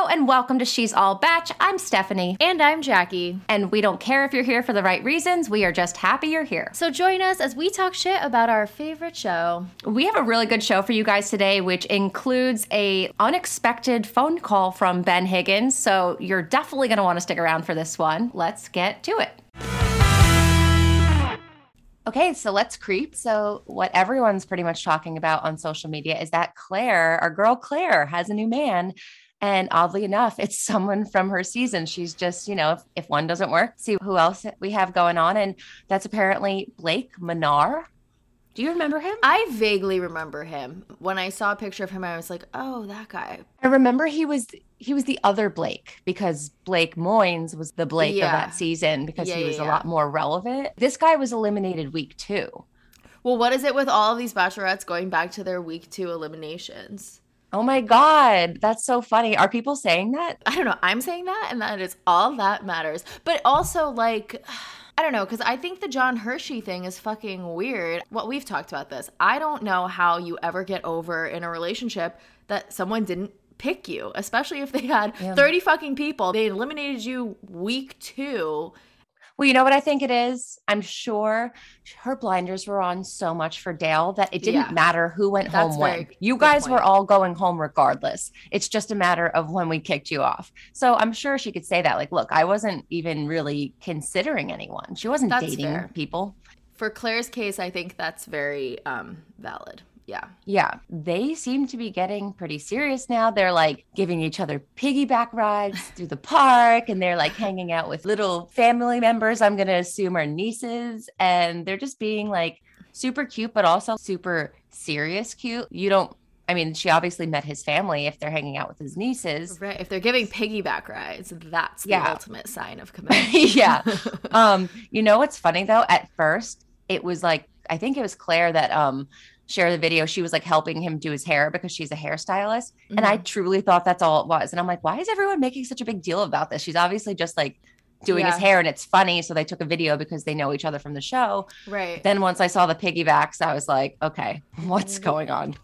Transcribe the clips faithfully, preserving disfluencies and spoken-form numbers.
Hello and welcome to She's All Batch. I'm Stephanie. And I'm Jackie. And we don't care if you're here for the right reasons. We are just happy you're here. So join us as we talk shit about our favorite show. We have a really good show for you guys today, which includes a unexpected phone call from Ben Higgins. So you're definitely going to want to stick around for this one. Let's get to it. Okay, so let's creep. So what everyone's pretty much talking about on social media is that Claire, our girl Claire, has a new man. And oddly enough, it's someone from her season. She's just, you know, if, if one doesn't work, see who else we have going on. And that's apparently Blake Menard. Do you remember him? I vaguely remember him. When I saw a picture of him, I was like, oh, that guy. I remember he was... He was the other Blake because Blake Moynes was the Blake yeah. of that season because yeah, he was yeah, a yeah. lot more relevant. This guy was eliminated week two. Well, what is it with all of these bachelorettes going back to their week two eliminations? Oh my God, that's so funny. Are people saying that? I don't know. I'm saying that, and that is all that matters. But also, like... I don't know, because I think the John Hershey thing is fucking weird. Well, we've talked about this. I don't know how you ever get over in a relationship that someone didn't pick you, especially if they had yeah. thirty fucking people. They eliminated you week two. Well, you know what I think it is? I'm sure her blinders were on so much for Dale that it didn't yeah. matter who went That's home when. You guys point. were all going home regardless. It's just a matter of when we kicked you off. So I'm sure she could say that. Like, look, I wasn't even really considering anyone. She wasn't that's dating fair. people. For Claire's case, I think that's very um, valid. Yeah. Yeah. They seem to be getting pretty serious now. They're like giving each other piggyback rides through the park, and they're like hanging out with little family members, I'm going to assume are nieces. And they're just being like super cute, but also super serious cute. You don't, I mean, she obviously met his family if they're hanging out with his nieces. Right. If they're giving piggyback rides, that's the yeah. ultimate sign of commitment. yeah. Um, you know what's funny though? At first, it was like, I think it was Claire that, um, share the video. She was like helping him do his hair because she's a hairstylist. Mm-hmm. And I truly thought that's all it was. And I'm like, why is everyone making such a big deal about this? She's obviously just like doing yeah. his hair and it's funny. So they took a video because they know each other from the show. Right. Then once I saw the piggybacks, I was like, okay, what's going on?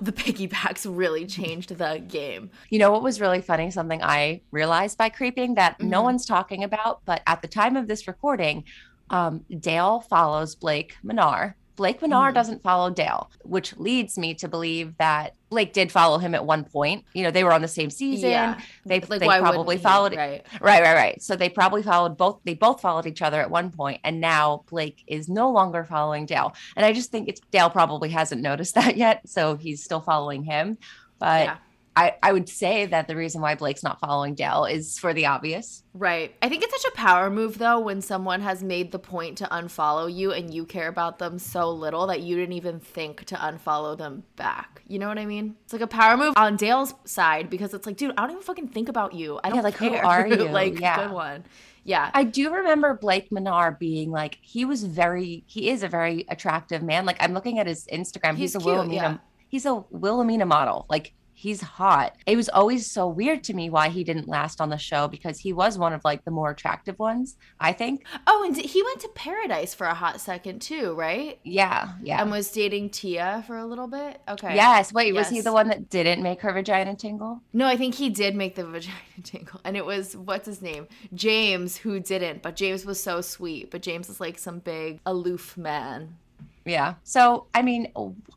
The piggybacks really changed the game. You know what was really funny? Something I realized by creeping that mm-hmm. no one's talking about, but at the time of this recording, um, Dale follows Blake Menard. Blake Menard mm. doesn't follow Dale, which leads me to believe that Blake did follow him at one point. You know, they were on the same season. Yeah. They, like, they probably followed. He, right. right, right, right. So they probably followed both. They both followed each other at one point, and now Blake is no longer following Dale. And I just think it's Dale probably hasn't noticed that yet, so he's still following him. But yeah. I, I would say that the reason why Blake's not following Dale is for the obvious. Right. I think it's such a power move, though, when someone has made the point to unfollow you and you care about them so little that you didn't even think to unfollow them back. You know what I mean? It's like a power move on Dale's side because it's like, dude, I don't even fucking think about you. I don't yeah, like, care. Who are you? like, yeah. good one. Yeah. I do remember Blake Menard being like, he was very, he is a very attractive man. Like, I'm looking at his Instagram. He's, he's a cute, Wilhelmina. Yeah. He's a Wilhelmina model. Like, he's hot. It was always so weird to me why he didn't last on the show because he was one of like the more attractive ones, I think. Oh, and he went to Paradise for a hot second too, right? Yeah, yeah. And was dating Tia for a little bit? Okay. Yes. Wait, yes. was he the one that didn't make her vagina tingle? No, I think he did make the vagina tingle. And it was, what's his name? James, who didn't. But James was so sweet. But James is like some big aloof man. Yeah. So, I mean,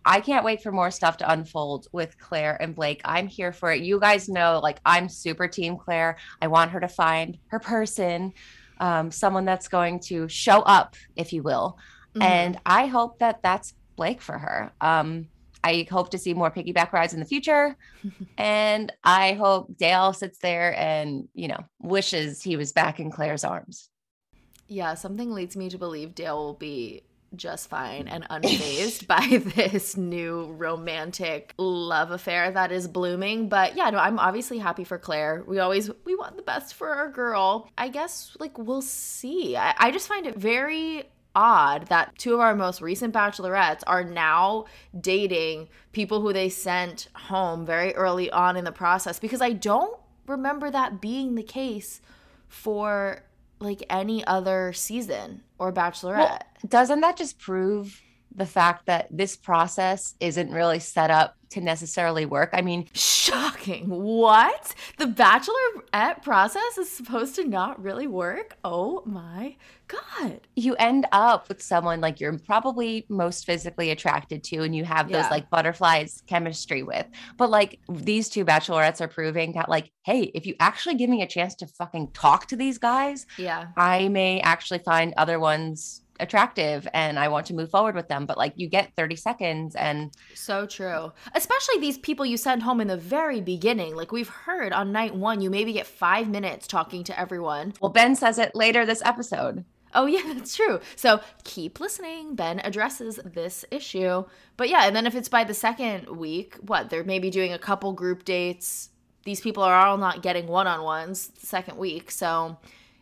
I can't wait for more stuff to unfold with Claire and Blake. I'm here for it. You guys know, like, I'm super team Claire. I want her to find her person, um, someone that's going to show up, if you will. Mm-hmm. And I hope that that's Blake for her. Um, I hope to see more piggyback rides in the future. And I hope Dale sits there and, you know, wishes he was back in Claire's arms. Yeah. Something leads me to believe Dale will be just fine and unfazed by this new romantic love affair that is blooming. But yeah, no, I'm obviously happy for Claire. We always, we want the best for our girl. I guess, like, we'll see. I, I just find it very odd that two of our most recent bachelorettes are now dating people who they sent home very early on in the process, because I don't remember that being the case for like any other season or bachelorette. Well, doesn't that just prove the fact that this process isn't really set up to necessarily work. I mean, shocking. What? The bachelorette process is supposed to not really work? Oh my God. You end up with someone like you're probably most physically attracted to and you have yeah. those like butterflies chemistry with. But like these two bachelorettes are proving that like, hey, if you actually give me a chance to fucking talk to these guys, yeah, I may actually find other ones attractive and I want to move forward with them. But like you get thirty seconds and so true, especially these people you send home in the very beginning. Like we've heard on night one, you maybe get five minutes talking to everyone. Well, Ben says it later this episode. Oh yeah, that's true. So keep listening. Ben addresses this issue. But yeah, and then if it's by the second week, what, they're maybe doing a couple group dates. These people are all not getting one-on-ones the second week. So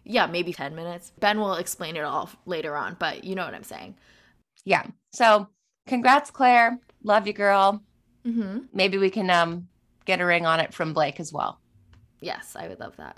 yeah, maybe ten minutes. Ben will explain it all later on, but you know what I'm saying. Yeah. So congrats, Claire. Love you, girl. Mm-hmm. Maybe we can um, get a ring on it from Blake as well. Yes, I would love that.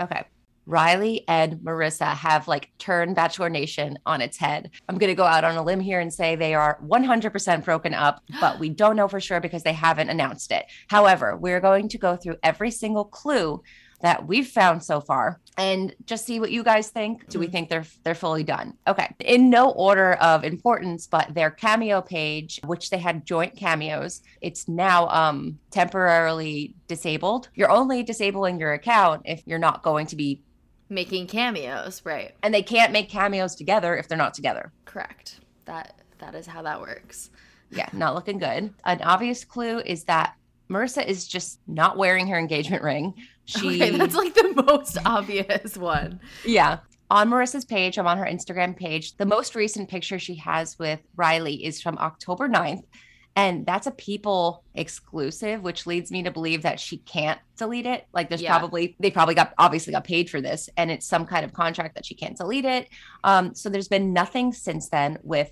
Okay. Riley and Marissa have like turned Bachelor Nation on its head. I'm going to go out on a limb here and say they are one hundred percent broken up, but we don't know for sure because they haven't announced it. However, we're going to go through every single clue that we've found so far and just see what you guys think. Do we think they're they're fully done? Okay. In no order of importance, but their Cameo page, which they had joint cameos, it's now um, temporarily disabled. You're only disabling your account if you're not going to be making cameos, right? And they can't make cameos together if they're not together. Correct. That that is how that works. Yeah, not looking good. An obvious clue is that Marissa is just not wearing her engagement ring. She, okay, that's like the most obvious one. Yeah. On Marissa's page, I'm on her Instagram page. The most recent picture she has with Riley is from October ninth. And that's a People exclusive, which leads me to believe that she can't delete it. Like there's yeah. probably, they probably got, obviously got paid for this. And it's some kind of contract that she can't delete it. Um, so there's been nothing since then with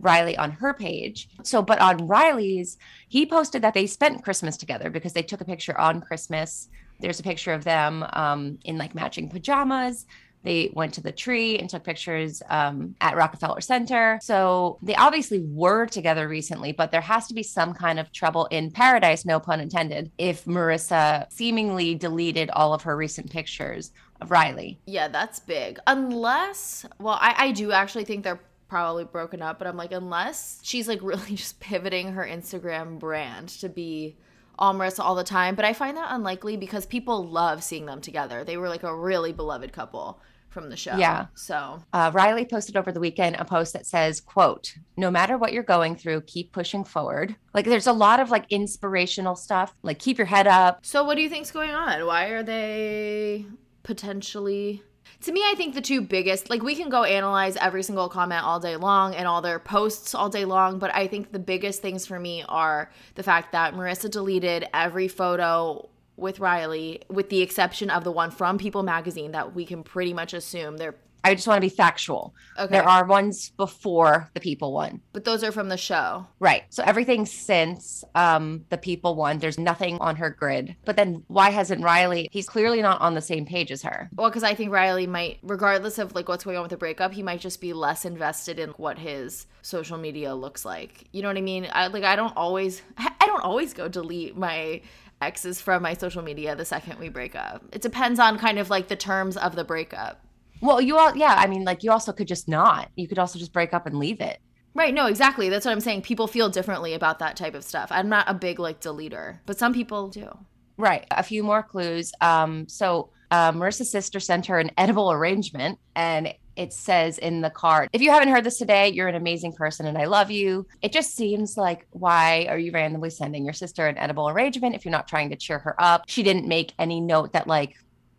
Riley on her page. So, but on Riley's, he posted that they spent Christmas together because they took a picture on Christmas. There's a picture of them um, in like matching pajamas. They went to the tree and took pictures um, at Rockefeller Center. So they obviously were together recently, but there has to be some kind of trouble in paradise, no pun intended, if Marissa seemingly deleted all of her recent pictures of Riley. Yeah, that's big. Unless, well, I, I do actually think they're probably broken up, but I'm like, unless she's like really just pivoting her Instagram brand to be all Marissa all the time. But I find that unlikely because people love seeing them together. They were like a really beloved couple from the show. Yeah. So uh, Riley posted over the weekend a post that says, quote, no matter what you're going through, keep pushing forward. Like there's a lot of like inspirational stuff, like keep your head up. So what do you think's going on? Why are they potentially... To me, I think the two biggest, like we can go analyze every single comment all day long and all their posts all day long, but I think the biggest things for me are the fact that Marissa deleted every photo with Riley, with the exception of the one from People magazine that we can pretty much assume they're... I just want to be factual. Okay. There are ones before the People one. But those are from the show. Right. So everything since um, the People one, there's nothing on her grid. But then why hasn't Riley? He's clearly not on the same page as her. Well, because I think Riley might, regardless of like what's going on with the breakup, he might just be less invested in what his social media looks like. You know what I mean? I, like I don't always, I don't always go delete my exes from my social media the second we break up. It depends on kind of like the terms of the breakup. Well, you all, yeah, I mean, like, you also could just not. You could also just break up and leave it. Right, no, exactly. That's what I'm saying. People feel differently about that type of stuff. I'm not a big, like, deleter, but some people do. Right. A few more clues. Um, so uh, Marissa's sister sent her an edible arrangement, and it says in the card, if you haven't heard this today, you're an amazing person and I love you. It just seems like, why are you randomly sending your sister an edible arrangement if you're not trying to cheer her up? She didn't make any note that, like,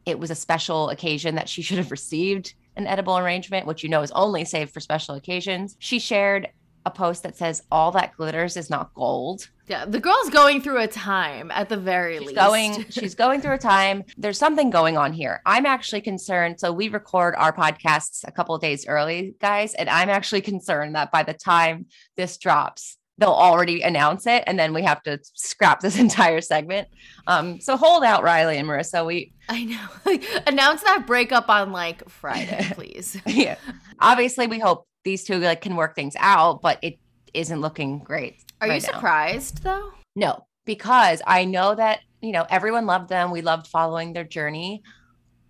it was a special occasion that she should have received an edible arrangement, which you know is only saved for special occasions. She shared a post that says, all that glitters is not gold. Yeah, the girl's going through a time at the very she's least. Going, she's going through a time. There's something going on here. I'm actually concerned. So we record our podcasts a couple of days early, guys, and I'm actually concerned that by the time this drops, they'll already announce it, and then we have to scrap this entire segment. Um, so hold out, Riley and Marissa. We I know. Like, announce that breakup on, like, Friday, please. Yeah. Obviously, we hope these two like can work things out, but it isn't looking great. Are you surprised though? No, because I know that, you know, everyone loved them. We loved following their journey,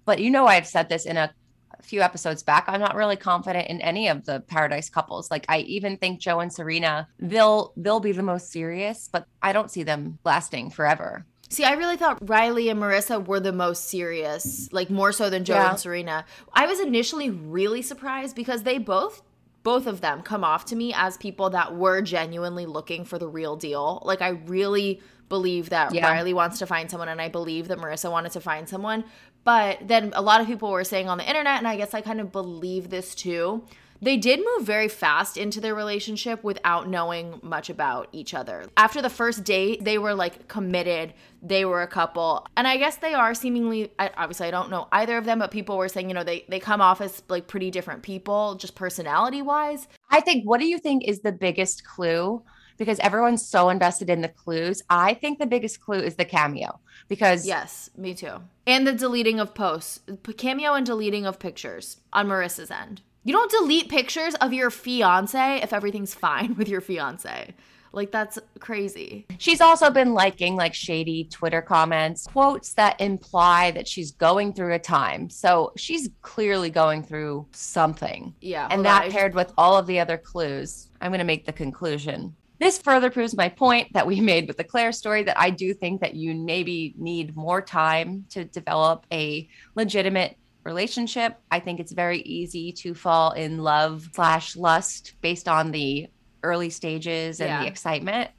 but you know, I've said this in a few episodes back. I'm not really confident in any of the Paradise couples. Like I even think Joe and Serena, they'll, they'll be the most serious, but I don't see them lasting forever. See, I really thought Riley and Marissa were the most serious, like more so than Joe yeah. and Serena. I was initially really surprised because they both, both of them come off to me as people that were genuinely looking for the real deal. Like I really believe that yeah. Riley wants to find someone and I believe that Marissa wanted to find someone. But then a lot of people were saying on the internet, and I guess I kind of believe this too, they did move very fast into their relationship without knowing much about each other. After the first date, they were like committed. They were a couple. And I guess they are seemingly, I, obviously I don't know either of them, but people were saying, you know, they, they come off as like pretty different people, just personality wise. I think, what do you think is the biggest clue? Because everyone's so invested in the clues. I think the biggest clue is the cameo because. Yes, me too. And the deleting of posts, cameo and deleting of pictures on Marissa's end. You don't delete pictures of your fiance if everything's fine with your fiance. Like, that's crazy. She's also been liking like shady Twitter comments, quotes that imply that she's going through a time. So she's clearly going through something. Yeah. And that paired with all of the other clues, I'm going to make the conclusion. This further proves my point that we made with the Claire story, that I do think that you maybe need more time to develop a legitimate relationship. I think it's very easy to fall in love slash lust based on the early stages and yeah. the excitement,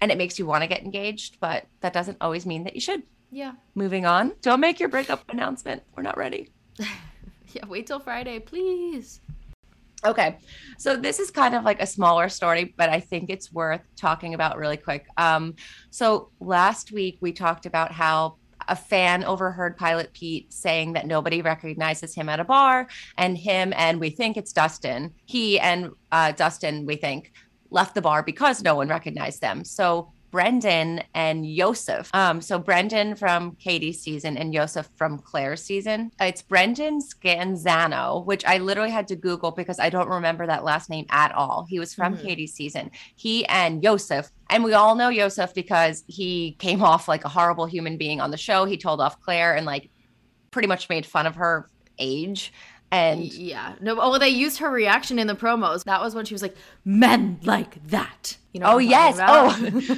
and it makes you want to get engaged, but that doesn't always mean that you should. Yeah. Moving on. Don't make your breakup announcement. We're not ready. Yeah, wait till Friday, please. Okay. So this is kind of like a smaller story, but I think it's worth talking about really quick. Um, so last week we talked about how a fan overheard Pilot Pete saying that nobody recognizes him at a bar, and him and we think it's Dustin. He and uh, Dustin, we think, left the bar because no one recognized them. So Brendan and Yosef. Um, so Brendan from Katie's season and Yosef from Claire's season. It's Brendan Scanzano, which I literally had to Google because I don't remember that last name at all. He was from mm-hmm. Katie's season. He and Yosef, and we all know Yosef because he came off like a horrible human being on the show. He told off Claire and like pretty much made fun of her age. And yeah, no, well, they used her reaction in the promos. That was when she was like, men like that. You know oh, yes. Oh,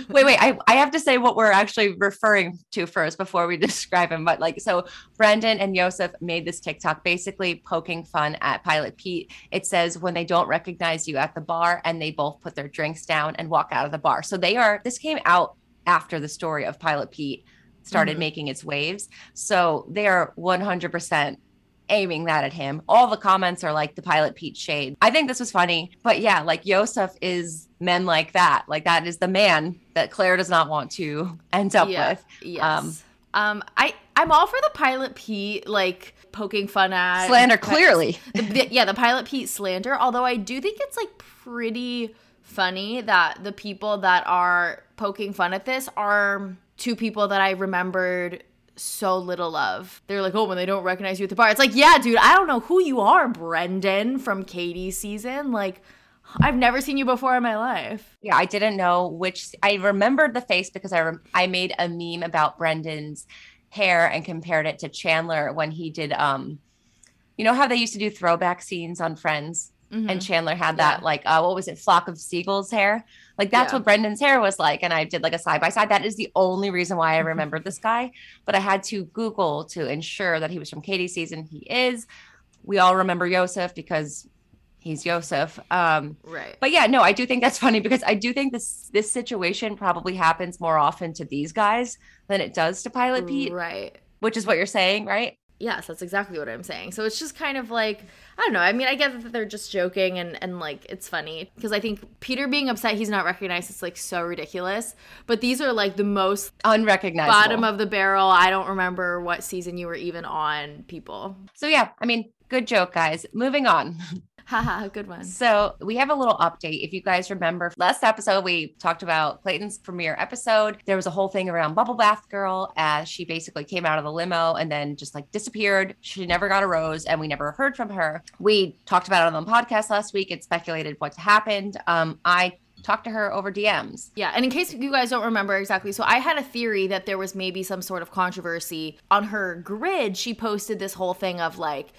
wait, wait. I, I have to say what we're actually referring to first before we describe him. But like, so Brendan and Yosef made this TikTok basically poking fun at Pilot Pete. It says when they don't recognize you at the bar, and they both put their drinks down and walk out of the bar. So they are, this came out after the story of Pilot Pete started mm-hmm. making its waves. So they are one hundred percent aiming that at him. All the comments are like the Pilot Pete shade. I think this was funny, but yeah, like Yosef is men like that. Like that is the man that Claire does not want to end up yeah, with. Yes. Um, um, I, I'm all for the Pilot Pete, like poking fun at. Slander, clearly. The, the, yeah, the Pilot Pete slander. Although I do think it's like pretty funny that the people that are poking fun at this are two people that I remembered so little love. They're like, oh, when they don't recognize you at the bar. It's like, yeah, dude, I don't know who you are, Brendan from Katie's season. Like, I've never seen you before in my life. Yeah, I didn't know which. I remembered the face because I, rem- I made a meme about Brendan's hair and compared it to Chandler when he did, um, you know how they used to do throwback scenes on Friends? Mm-hmm. And Chandler had that yeah. like, uh, what was it? Flock of Seagulls hair. Like that's yeah. what Brendan's hair was like. And I did like a side-by-side. That is the only reason why I remembered this guy, but I had to Google to ensure that he was from Katie's season. He is. We all remember Yosef because he's Yosef. Um, right. But yeah, no, I do think that's funny because I do think this, this situation probably happens more often to these guys than it does to Pilot Pete. Right. Which is what you're saying, right? Yes, that's exactly what I'm saying. So it's just kind of like, I don't know. I mean, I get that they're just joking and, and like, it's funny because I think Peter being upset he's not recognized is like so ridiculous. But these are like the most unrecognizable, bottom of the barrel, I don't remember what season you were even on people. So yeah, I mean, good joke, guys. Moving on. Haha, good one. So we have a little update. If you guys remember last episode, we talked about Clayton's premiere episode. There was a whole thing around Bubble Bath Girl as she basically came out of the limo and then just like disappeared. She never got a rose and we never heard from her. We talked about it on the podcast last week and speculated what happened. Um, I talk to her over D Ms. Yeah. And in case you guys don't remember exactly, so I had a theory that there was maybe some sort of controversy. On her grid, she posted this whole thing of like,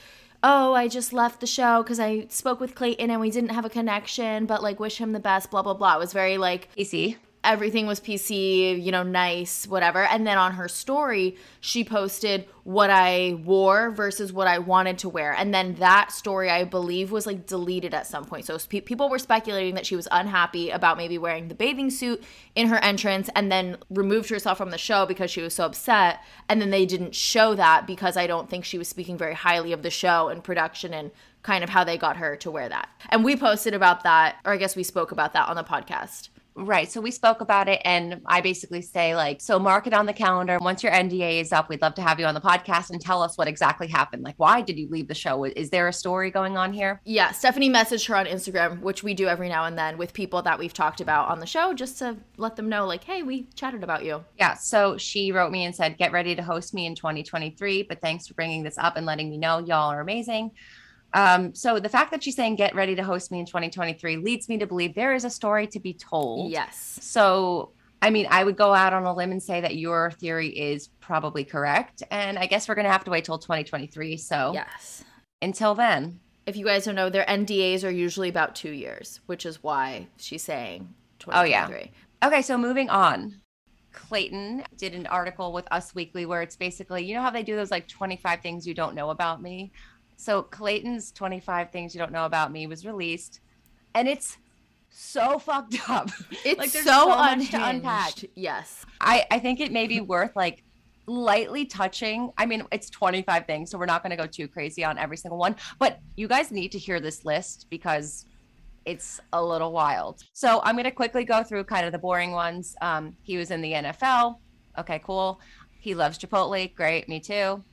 oh, I just left the show because I spoke with Clayton and we didn't have a connection, but like wish him the best, blah, blah, blah. It was very like P C. Everything was P C, you know, nice, whatever. And then on her story, she posted what I wore versus what I wanted to wear. And then that story, I believe, was like deleted at some point. So pe- people were speculating that she was unhappy about maybe wearing the bathing suit in her entrance and then removed herself from the show because she was so upset. And then they didn't show that because I don't think she was speaking very highly of the show and production and kind of how they got her to wear that. And we posted about that, or I guess we spoke about that on the podcast. Right. So we spoke about it and I basically say like, so mark it on the calendar. Once your N D A is up, we'd love to have you on the podcast and tell us what exactly happened. Like, why did you leave the show? Is there a story going on here? Yeah. Stephanie messaged her on Instagram, which we do every now and then with people that we've talked about on the show, just to let them know like, hey, we chatted about you. Yeah. So she wrote me and said, get ready to host me in twenty twenty-three. But thanks for bringing this up and letting me know. Y'all are amazing. Um, so the fact that she's saying, get ready to host me in twenty twenty-three leads me to believe there is a story to be told. Yes. So, I mean, I would go out on a limb and say that your theory is probably correct. And I guess we're going to have to wait till twenty twenty-three. So yes. Until then, if you guys don't know, their N D As are usually about two years, which is why she's saying twenty twenty-three. Oh yeah. Okay. So moving on. Clayton did an article with Us Weekly where it's basically, you know how they do those like twenty-five things you don't know about me? So Clayton's twenty-five things you don't know about me was released and it's so fucked up. It's like, so, so much to unpack. Yes. I, I think it may be worth like lightly touching. I mean, it's twenty-five things, so we're not going to go too crazy on every single one, but you guys need to hear this list because it's a little wild. So I'm going to quickly go through kind of the boring ones. Um, he was in the N F L. Okay, cool. He loves Chipotle. Great. Me too.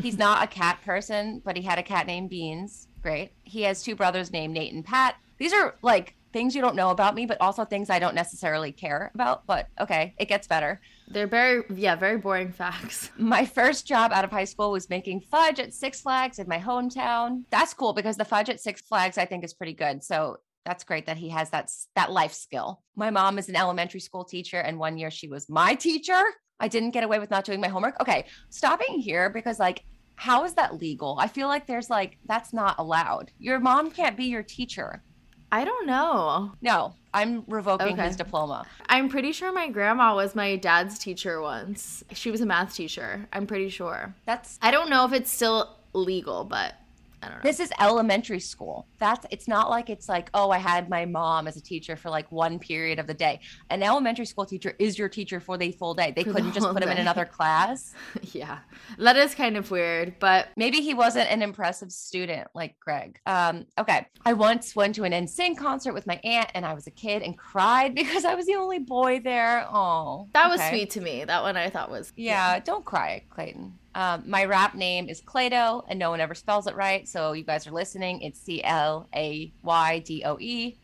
He's not a cat person, but he had a cat named Beans. Great. He has two brothers named Nate and Pat. These are like things you don't know about me, but also things I don't necessarily care about. But okay, it gets better. They're very, yeah, very boring facts. My first job out of high school was making fudge at Six Flags in my hometown. That's cool because the fudge at Six Flags, I think, is pretty good. So that's great that he has that, that life skill. My mom is an elementary school teacher, and one year she was my teacher. I didn't get away with not doing my homework. Okay, stopping here because like, how is that legal? I feel like there's like, that's not allowed. Your mom can't be your teacher. I don't know. No, I'm revoking okay. his diploma. I'm pretty sure my grandma was my dad's teacher once. She was a math teacher. I'm pretty sure. That's. I don't know if it's still legal, but I don't know. This is elementary school. That's. It's not like it's like, oh, I had my mom as a teacher for like one period of the day. An elementary school teacher is your teacher for the full day. They for couldn't the just put day. him in another class. Yeah. That is kind of weird, but maybe he wasn't an impressive student like Greg. Um, okay. I once went to an N Sync concert with my aunt and I was a kid and cried because I was the only boy there. Oh, that okay. was sweet to me. That one I thought was. Yeah. yeah. Don't cry, Clayton. Um, my rap name is Claydo and no one ever spells it right. So you guys are listening. It's C L A Y D O E.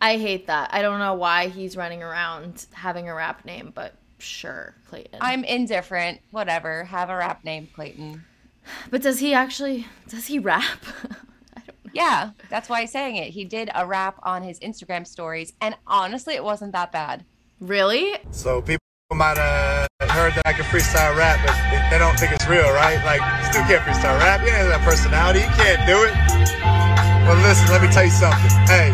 I hate that. I don't know why he's running around having a rap name, but sure, Clayton. I'm indifferent. Whatever. Have a rap name, Clayton. But does he actually, does he rap? I don't know. Yeah, that's why he's saying it. He did a rap on his Instagram stories and honestly, it wasn't that bad. Really? So people might have heard that I can freestyle rap, but they don't think it's real, right? Like, you still can't freestyle rap. You ain't that personality. You can't do it. Well, listen, let me tell you something. Hey,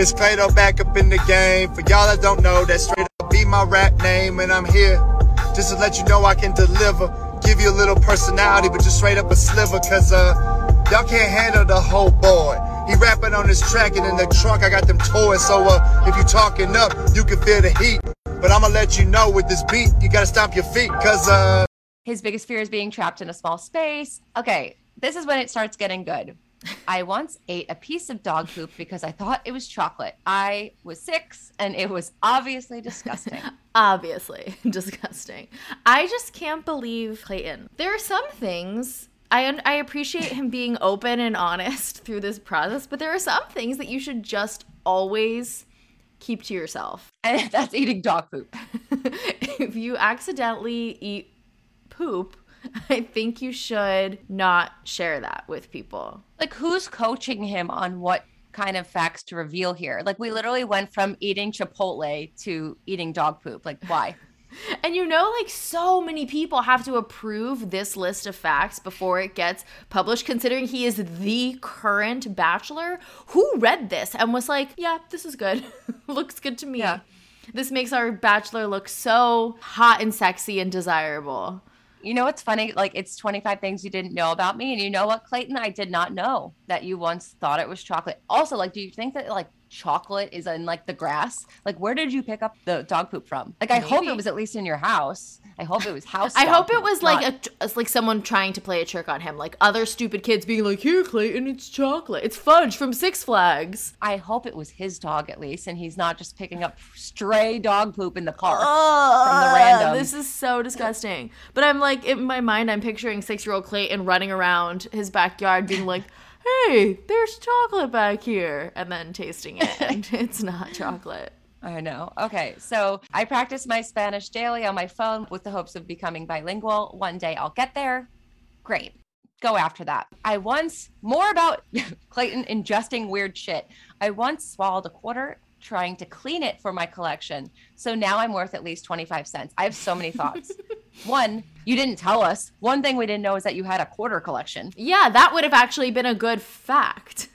it's Clayton back up in the game. For y'all that don't know, that straight up be my rap name, and I'm here just to let you know I can deliver. Give you a little personality, but just straight up a sliver, cause uh, y'all can't handle the whole boy. He rapping on his track, and in the trunk I got them toys. So uh, if you talking up, you can feel the heat. But I'm gonna let you know with this beat, you gotta stomp your feet, cause uh. His biggest fear is being trapped in a small space. Okay, this is when it starts getting good. I once ate a piece of dog poop because I thought it was chocolate. I was six and it was obviously disgusting. Obviously disgusting. I just can't believe Clayton. There are some things I I appreciate him being open and honest through this process, but there are some things that you should just always keep to yourself. And that's eating dog poop. If you accidentally eat poop, I think you should not share that with people. Like, who's coaching him on what kind of facts to reveal here? Like, we literally went from eating Chipotle to eating dog poop. Like, why? And you know, like, so many people have to approve this list of facts before it gets published, considering he is the current bachelor. Who read this and was like, yeah, this is good. Looks good to me. Yeah. This makes our bachelor look so hot and sexy and desirable. You know what's funny? Like, it's twenty-five things you didn't know about me. And you know what, Clayton? I did not know that you once thought it was chocolate. Also, like, do you think that, like, chocolate is in, like, the grass? Like, where did you pick up the dog poop from? Like, I Maybe. hope it was at least in your house. I hope it was house. I hope it was, like, a, like someone trying to play a trick on him. Like, other stupid kids being like, here, Clayton, it's chocolate. It's fudge from Six Flags. I hope it was his dog, at least, and he's not just picking up stray dog poop in the park uh, from the random. This is so disgusting. But I'm, like, in my mind, I'm picturing six-year-old Clayton running around his backyard being like, hey, there's chocolate back here, and then tasting it, and it's not chocolate. I know. Okay, so I practice my Spanish daily on my phone with the hopes of becoming bilingual. One day I'll get there. Great. Go after that. I once, more about Clayton ingesting weird shit. I once swallowed a quarter trying to clean it for my collection. So now I'm worth at least twenty-five cents. I have so many thoughts. One, you didn't tell us. One thing we didn't know is that you had a quarter collection. Yeah, that would have actually been a good fact.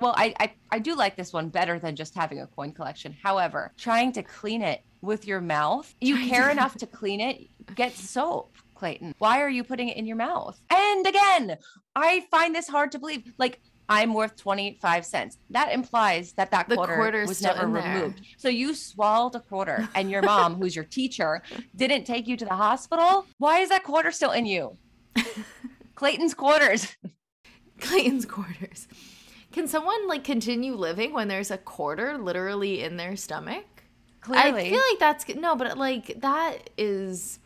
Well, I, I, I do like this one better than just having a coin collection. However, trying to clean it with your mouth, you care enough to clean it, get soap, Clayton. Why are you putting it in your mouth? And again, I find this hard to believe. Like, I'm worth twenty-five cents. That implies that that quarter was never removed. There. So you swallowed a quarter and your mom, who's your teacher, didn't take you to the hospital. Why is that quarter still in you? Clayton's quarters. Clayton's quarters. Can someone, like, continue living when there's a quarter literally in their stomach? Clearly. I feel like that's, no, but, like, that is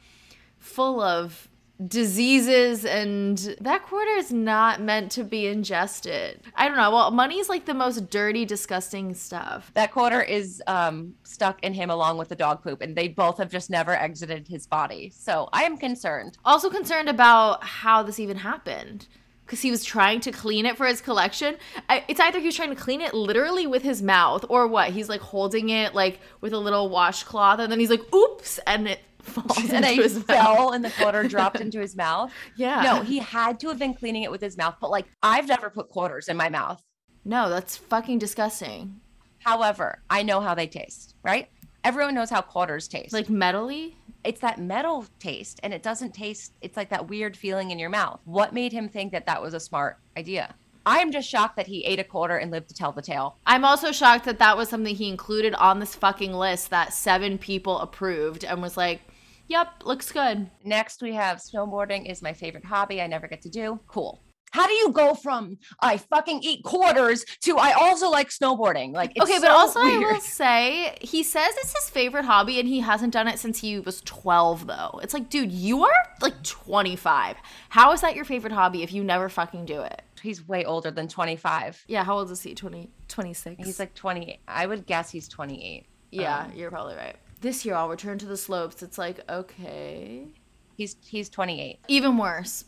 full of diseases, and that quarter is not meant to be ingested. I don't know. Well, money's like the most dirty, disgusting stuff. That quarter is um stuck in him along with the dog poop, and they both have just never exited his body. So I am concerned. Also concerned about how this even happened, because he was trying to clean it for his collection. I, it's either he was trying to clean it literally with his mouth, or what? He's, like, holding it, like, with a little washcloth, and then he's like, oops, and it falls and he fell and the quarter dropped into his mouth. Yeah. No, he had to have been cleaning it with his mouth, but, like, I've never put quarters in my mouth. No, that's fucking disgusting. However, I know how they taste, right? Everyone knows how quarters taste. Like, metally? It's that metal taste, and it doesn't taste, it's like that weird feeling in your mouth. What made him think that that was a smart idea? I'm just shocked that he ate a quarter and lived to tell the tale. I'm also shocked that that was something he included on this fucking list that seven people approved and was like, yep, looks good. Next, we have snowboarding is my favorite hobby. I never get to do. Cool. How do you go from I fucking eat quarters to I also like snowboarding? Like, it's okay, but so also weird. I will say, he says it's his favorite hobby and he hasn't done it since he was twelve, though. It's like, dude, you are like twenty-five. How is that your favorite hobby if you never fucking do it? He's way older than twenty-five. Yeah, how old is he? twenty, twenty-six? He's like twenty-eight. I would guess he's twenty-eight. Yeah, um, you're probably right. This year I'll return to the slopes. It's like, okay. He's he's twenty-eight. Even worse.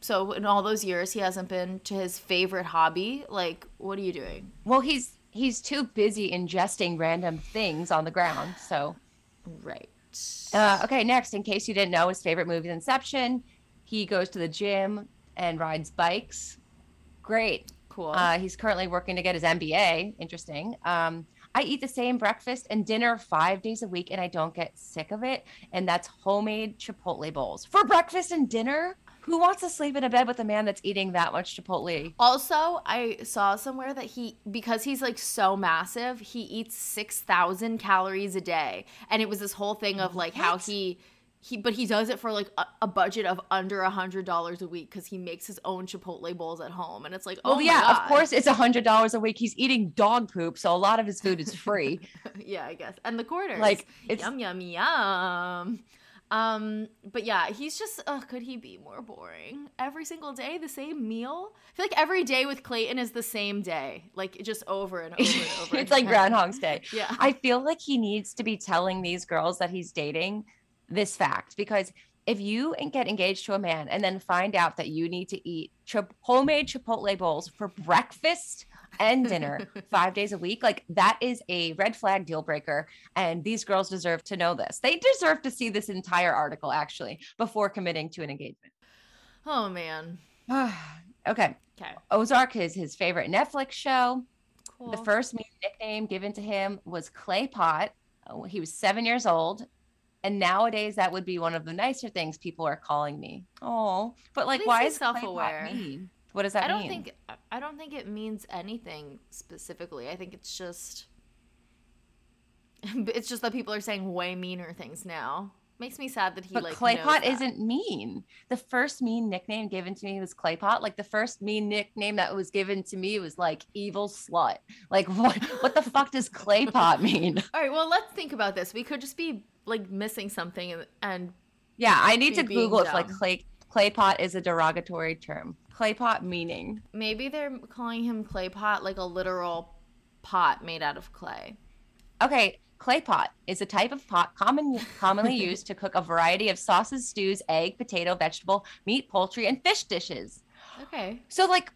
So in all those years, he hasn't been to his favorite hobby. Like, what are you doing? Well, he's he's too busy ingesting random things on the ground. So, right. Uh, okay, next, in case you didn't know, his favorite movie is Inception. He goes to the gym and rides bikes. Great. Cool. Uh, he's currently working to get his M B A. Interesting. Um, I eat the same breakfast and dinner five days a week, and I don't get sick of it. And that's homemade Chipotle bowls for breakfast and dinner. Who wants to sleep in a bed with a man that's eating that much Chipotle? Also, I saw somewhere that he, because he's, like, so massive, he eats six thousand calories a day. And it was this whole thing of, like, what? how he, he, but he does it for, like, a, a budget of under one hundred dollars a week because he makes his own Chipotle bowls at home. And it's like, oh, well, yeah, God. Of course it's one hundred dollars a week. He's eating dog poop, so a lot of his food is free. Yeah, I guess. And the quarters. Like, it's- Yum, yum, yum. Um, but yeah, he's just, oh, could he be more boring? Every single day, the same meal? I feel like every day with Clayton is the same day, like just over and over and over. It's like Groundhog's Day. Yeah. I feel like he needs to be telling these girls that he's dating this fact, because if you get engaged to a man and then find out that you need to eat chip- homemade Chipotle bowls for breakfast and dinner five days a week, like that is a red flag deal breaker. And these girls deserve to know this. They deserve to see this entire article actually before committing to an engagement. Oh man. Okay. Okay. Ozark is his favorite Netflix show. Cool. The first nickname given to him was Clay Pot. He was seven years old. And nowadays, that would be one of the nicer things people are calling me. Oh, but like, why is self-aware? Mean? What does that I don't mean? think I don't think it means anything specifically. I think it's just it's just that people are saying way meaner things now. Makes me sad that he but like. But Claypot isn't mean. The first mean nickname given to me was Claypot. Like the first mean nickname that was given to me was like evil slut. Like what? What the fuck does Claypot mean? All right. Well, let's think about this. We could just be like missing something and, and yeah, I need to Google if like clay claypot is a derogatory term. Claypot meaning. Maybe they're calling him Claypot like a literal pot made out of clay. Okay, Claypot is a type of pot common, commonly used to cook a variety of sauces, stews, egg, potato, vegetable, meat, poultry, and fish dishes. Okay. So like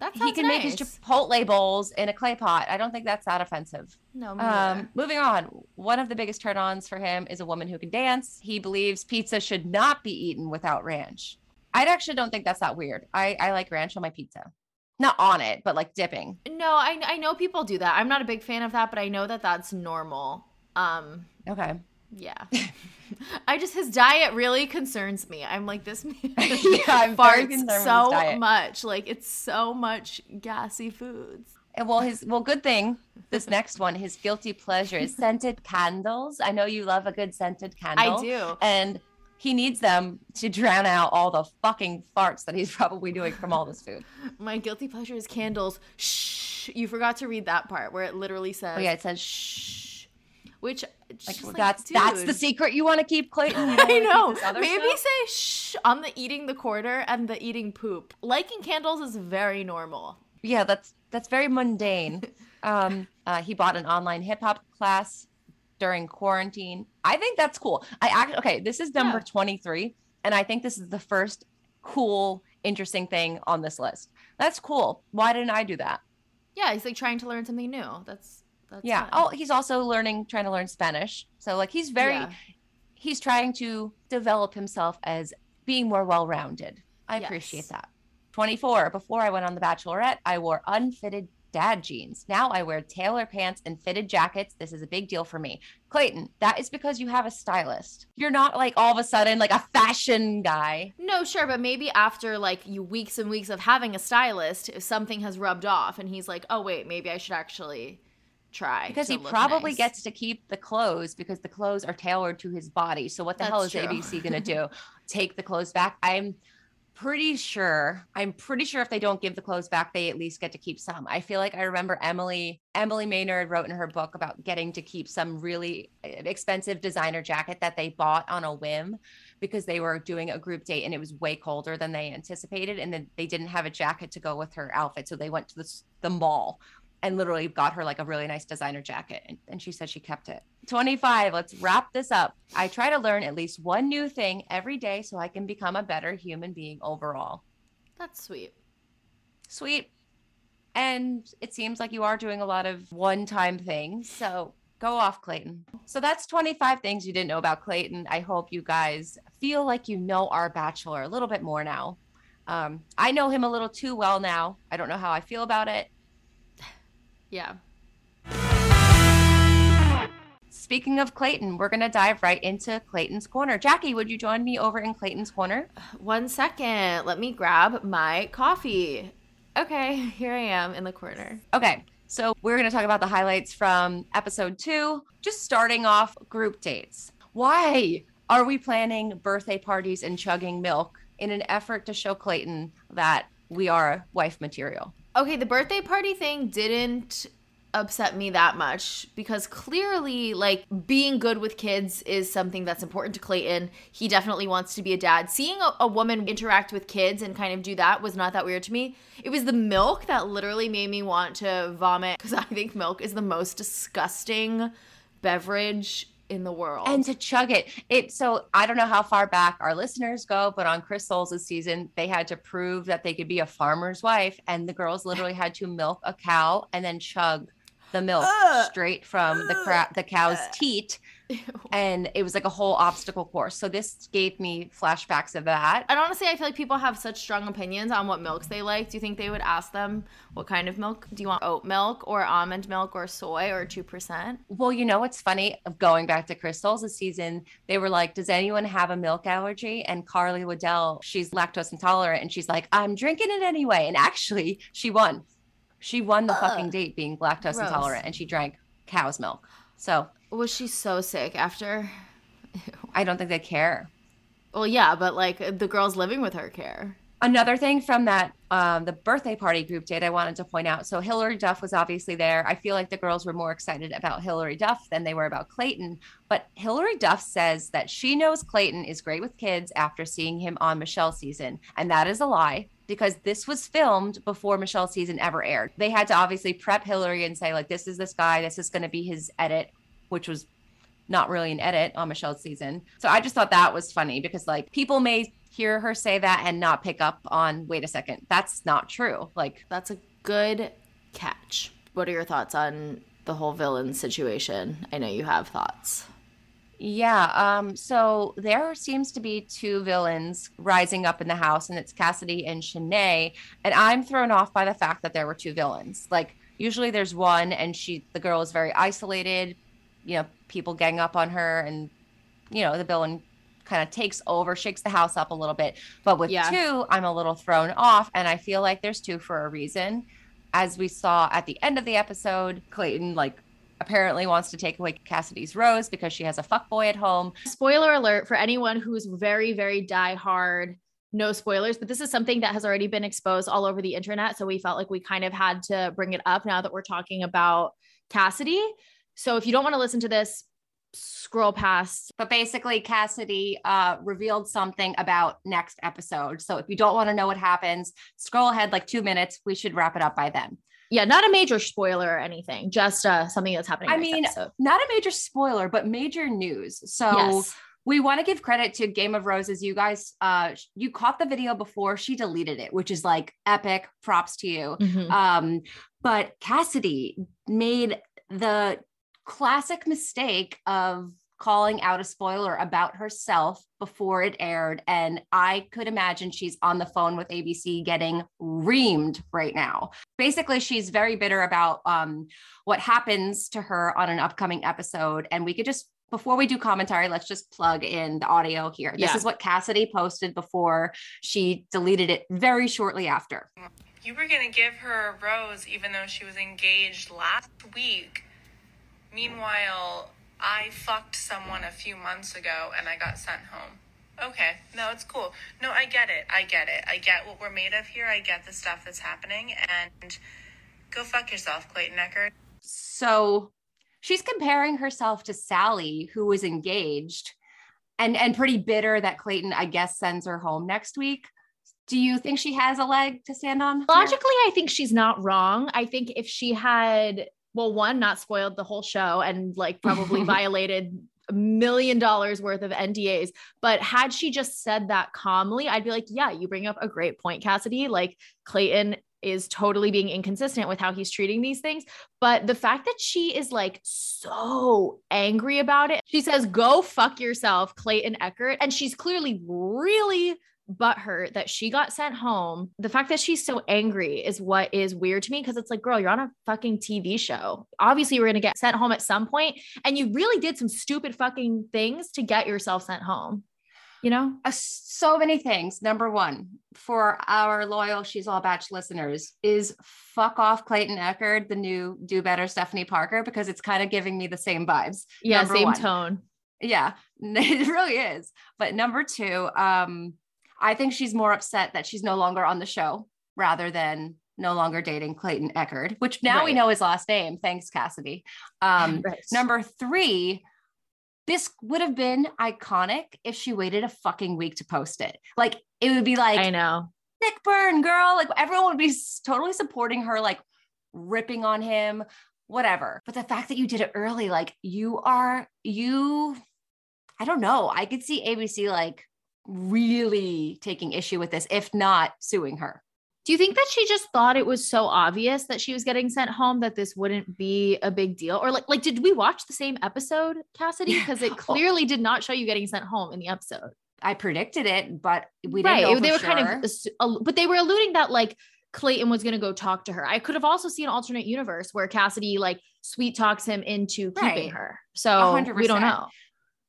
that sounds he can nice. Make his Chipotle bowls in a clay pot. I don't think that's that offensive. No, me um, moving on. One of the biggest turn-ons for him is a woman who can dance. He believes pizza should not be eaten without ranch. I actually don't think that's that weird. I, I like ranch on my pizza. Not on it, but like dipping. No, I I know people do that. I'm not a big fan of that, but I know that that's normal. Um, okay. Yeah. I just, his diet really concerns me. I'm like, this man yeah, I'm farts so much. Like, it's so much gassy foods. And well, his, well, good thing this next one, his guilty pleasure is scented candles. I know you love a good scented candle. I do. And he needs them to drown out all the fucking farts that he's probably doing from all this food. My guilty pleasure is candles. Shh. You forgot to read that part where it literally says. Oh, yeah, it says shh. Which like, like, that's dude. That's the secret you want to keep, Clayton. You I know. Maybe stuff? Say shh on the eating the quarter and the eating poop. Liking candles is very normal. Yeah, that's that's very mundane. um, uh, he bought an online hip hop class during quarantine. I think that's cool. I act, okay. This is number yeah. twenty-three, and I think this is the first cool, interesting thing on this list. That's cool. Why didn't I do that? Yeah, he's like trying to learn something new. That's. That's yeah. Fun. Oh, he's also learning, trying to learn Spanish. So like he's very, yeah. he's trying to develop himself as being more well-rounded. I yes. appreciate that. twenty-four, before I went on The Bachelorette, I wore unfitted dad jeans. Now I wear tailor pants and fitted jackets. This is a big deal for me. Clayton, that is because you have a stylist. You're not like all of a sudden like a fashion guy. No, sure. But maybe after like you weeks and weeks of having a stylist, if something has rubbed off and he's like, oh wait, maybe I should actually... try because he probably nice. Gets to keep the clothes because the clothes are tailored to his body. So what the That's hell is true. A B C gonna do? Take the clothes back? I'm pretty sure. I'm pretty sure if they don't give the clothes back, they at least get to keep some. I feel like I remember Emily Emily Maynard wrote in her book about getting to keep some really expensive designer jacket that they bought on a whim because they were doing a group date and it was way colder than they anticipated, and then they didn't have a jacket to go with her outfit, so they went to the, the mall. And literally got her like a really nice designer jacket. And, and she said she kept it. twenty-five, let's wrap this up. I try to learn at least one new thing every day so I can become a better human being overall. That's sweet. Sweet. And it seems like you are doing a lot of one-time things. So go off, Clayton. So that's twenty-five things you didn't know about Clayton. I hope you guys feel like you know our Bachelor a little bit more now. Um, I know him a little too well now. I don't know how I feel about it. Yeah. Speaking of Clayton, we're going to dive right into Clayton's Corner. Jackie, would you join me over in Clayton's Corner? One second. Let me grab my coffee. Okay, here I am in the corner. Okay, so we're going to talk about the highlights from episode two, just starting off group dates. Why are we planning birthday parties and chugging milk in an effort to show Clayton that we are wife material? Okay, the birthday party thing didn't upset me that much, because clearly, like, being good with kids is something that's important to Clayton. He definitely wants to be a dad. Seeing a, a woman interact with kids and kind of do that was not that weird to me. It was the milk that literally made me want to vomit, because I think milk is the most disgusting beverage in the world. And to chug it. It so I don't know how far back our listeners go, but on Chris Soules' season, they had to prove that they could be a farmer's wife, and the girls literally had to milk a cow and then chug the milk uh, straight from uh, the cra- the cow's uh, teat. Ew. And it was like a whole obstacle course. So this gave me flashbacks of that. And honestly, I feel like people have such strong opinions on what milks they like. Do you think they would ask them what kind of milk? Do you want oat milk or almond milk or soy or two percent? Well, you know what's funny? Going back to Chris Soules' season, they were like, does anyone have a milk allergy? And Carly Waddell, she's lactose intolerant, and she's like, I'm drinking it anyway. And actually, she won. She won the Ugh. fucking date being lactose Gross. intolerant, and she drank cow's milk. So... was she so sick after? Ew. I don't think they care. Well, yeah, but like the girls living with her care. Another thing from that, um, the birthday party group date I wanted to point out. So Hillary Duff was obviously there. I feel like the girls were more excited about Hillary Duff than they were about Clayton. But Hillary Duff says that she knows Clayton is great with kids after seeing him on Michelle's season. And that is a lie, because this was filmed before Michelle's season ever aired. They had to obviously prep Hillary and say, like, this is this guy, this is going to be his edit, which was not really an edit on Michelle's season. So I just thought that was funny, because like people may hear her say that and not pick up on, wait a second, that's not true. Like, that's a good catch. What are your thoughts on the whole villain situation? I know you have thoughts. Yeah. Um, so there seems to be two villains rising up in the house, and it's Cassidy and Shanae. And I'm thrown off by the fact that there were two villains. Like, usually there's one, and she, the girl is very isolated. You know, people gang up on her, and, you know, the villain kind of takes over, shakes the house up a little bit. But with yeah. two, I'm a little thrown off, and I feel like there's two for a reason. As we saw at the end of the episode, Clayton, like, apparently wants to take away Cassidy's rose because she has a fuckboy at home. Spoiler alert for anyone who's very, very diehard. No spoilers, but this is something that has already been exposed all over the internet, so we felt like we kind of had to bring it up now that we're talking about Cassidy. So if you don't want to listen to this, scroll past. But basically, Cassidy uh, revealed something about next episode. So if you don't want to know what happens, scroll ahead like two minutes. We should wrap it up by then. Yeah, not a major spoiler or anything, just uh, something that's happening. I mean, episode. Not a major spoiler, but major news. So yes. We want to give credit to Game of Roses. You guys, uh, you caught the video before she deleted it, which is like epic. Props to you. Mm-hmm. Um, but Cassidy made the classic mistake of calling out a spoiler about herself before it aired. And I could imagine she's on the phone with A B C getting reamed right now. Basically, she's very bitter about um, what happens to her on an upcoming episode. And we could just, before we do commentary, let's just plug in the audio here. This yeah. is what Cassidy posted before she deleted it very shortly after. You were going to give her a rose even though she was engaged last week. Meanwhile, I fucked someone a few months ago and I got sent home. Okay, no, it's cool. No, I get it. I get it. I get what we're made of here. I get the stuff that's happening, and go fuck yourself, Clayton Echard. So she's comparing herself to Sally, who was engaged and, and pretty bitter that Clayton, I guess, sends her home next week. Do you think she has a leg to stand on? Logically, I think she's not wrong. I think if she had... well, one, not spoiled the whole show and like probably violated a million dollars worth of N D As. But had she just said that calmly, I'd be like, yeah, you bring up a great point, Cassidy. Like, Clayton is totally being inconsistent with how he's treating these things. But the fact that she is like so angry about it, she says, go fuck yourself, Clayton Echard. And she's clearly really butthurt that she got sent home. The fact that she's so angry is what is weird to me, because it's like, girl, you're on a fucking T V show. Obviously, you're going to get sent home at some point, and you really did some stupid fucking things to get yourself sent home. You know, uh, so many things. Number one, for our loyal She's All Batch listeners, is fuck off Clayton Echard, the new do better Stephanie Parker, because it's kind of giving me the same vibes. Yeah, number same one. Tone. Yeah, it really is. But number two, um, I think she's more upset that she's no longer on the show rather than no longer dating Clayton Echard, which now right. we know his last name. Thanks, Cassidy. Um, right. Number three, this would have been iconic if she waited a fucking week to post it. Like, it would be like, I know, sick burn, girl. Like, everyone would be totally supporting her, like ripping on him, whatever. But the fact that you did it early, like you are, you, I don't know. I could see A B C like really taking issue with this, if not suing her. Do you think that she just thought it was so obvious that she was getting sent home that this wouldn't be a big deal? Or like, like, did we watch the same episode, Cassidy? Because it clearly did not show you getting sent home in the episode. I predicted it, but we didn't right. know for they were sure. kind of, but they were alluding that like Clayton was going to go talk to her. I could have also seen an alternate universe where Cassidy like sweet talks him into right. keeping her. So one hundred percent. We don't know.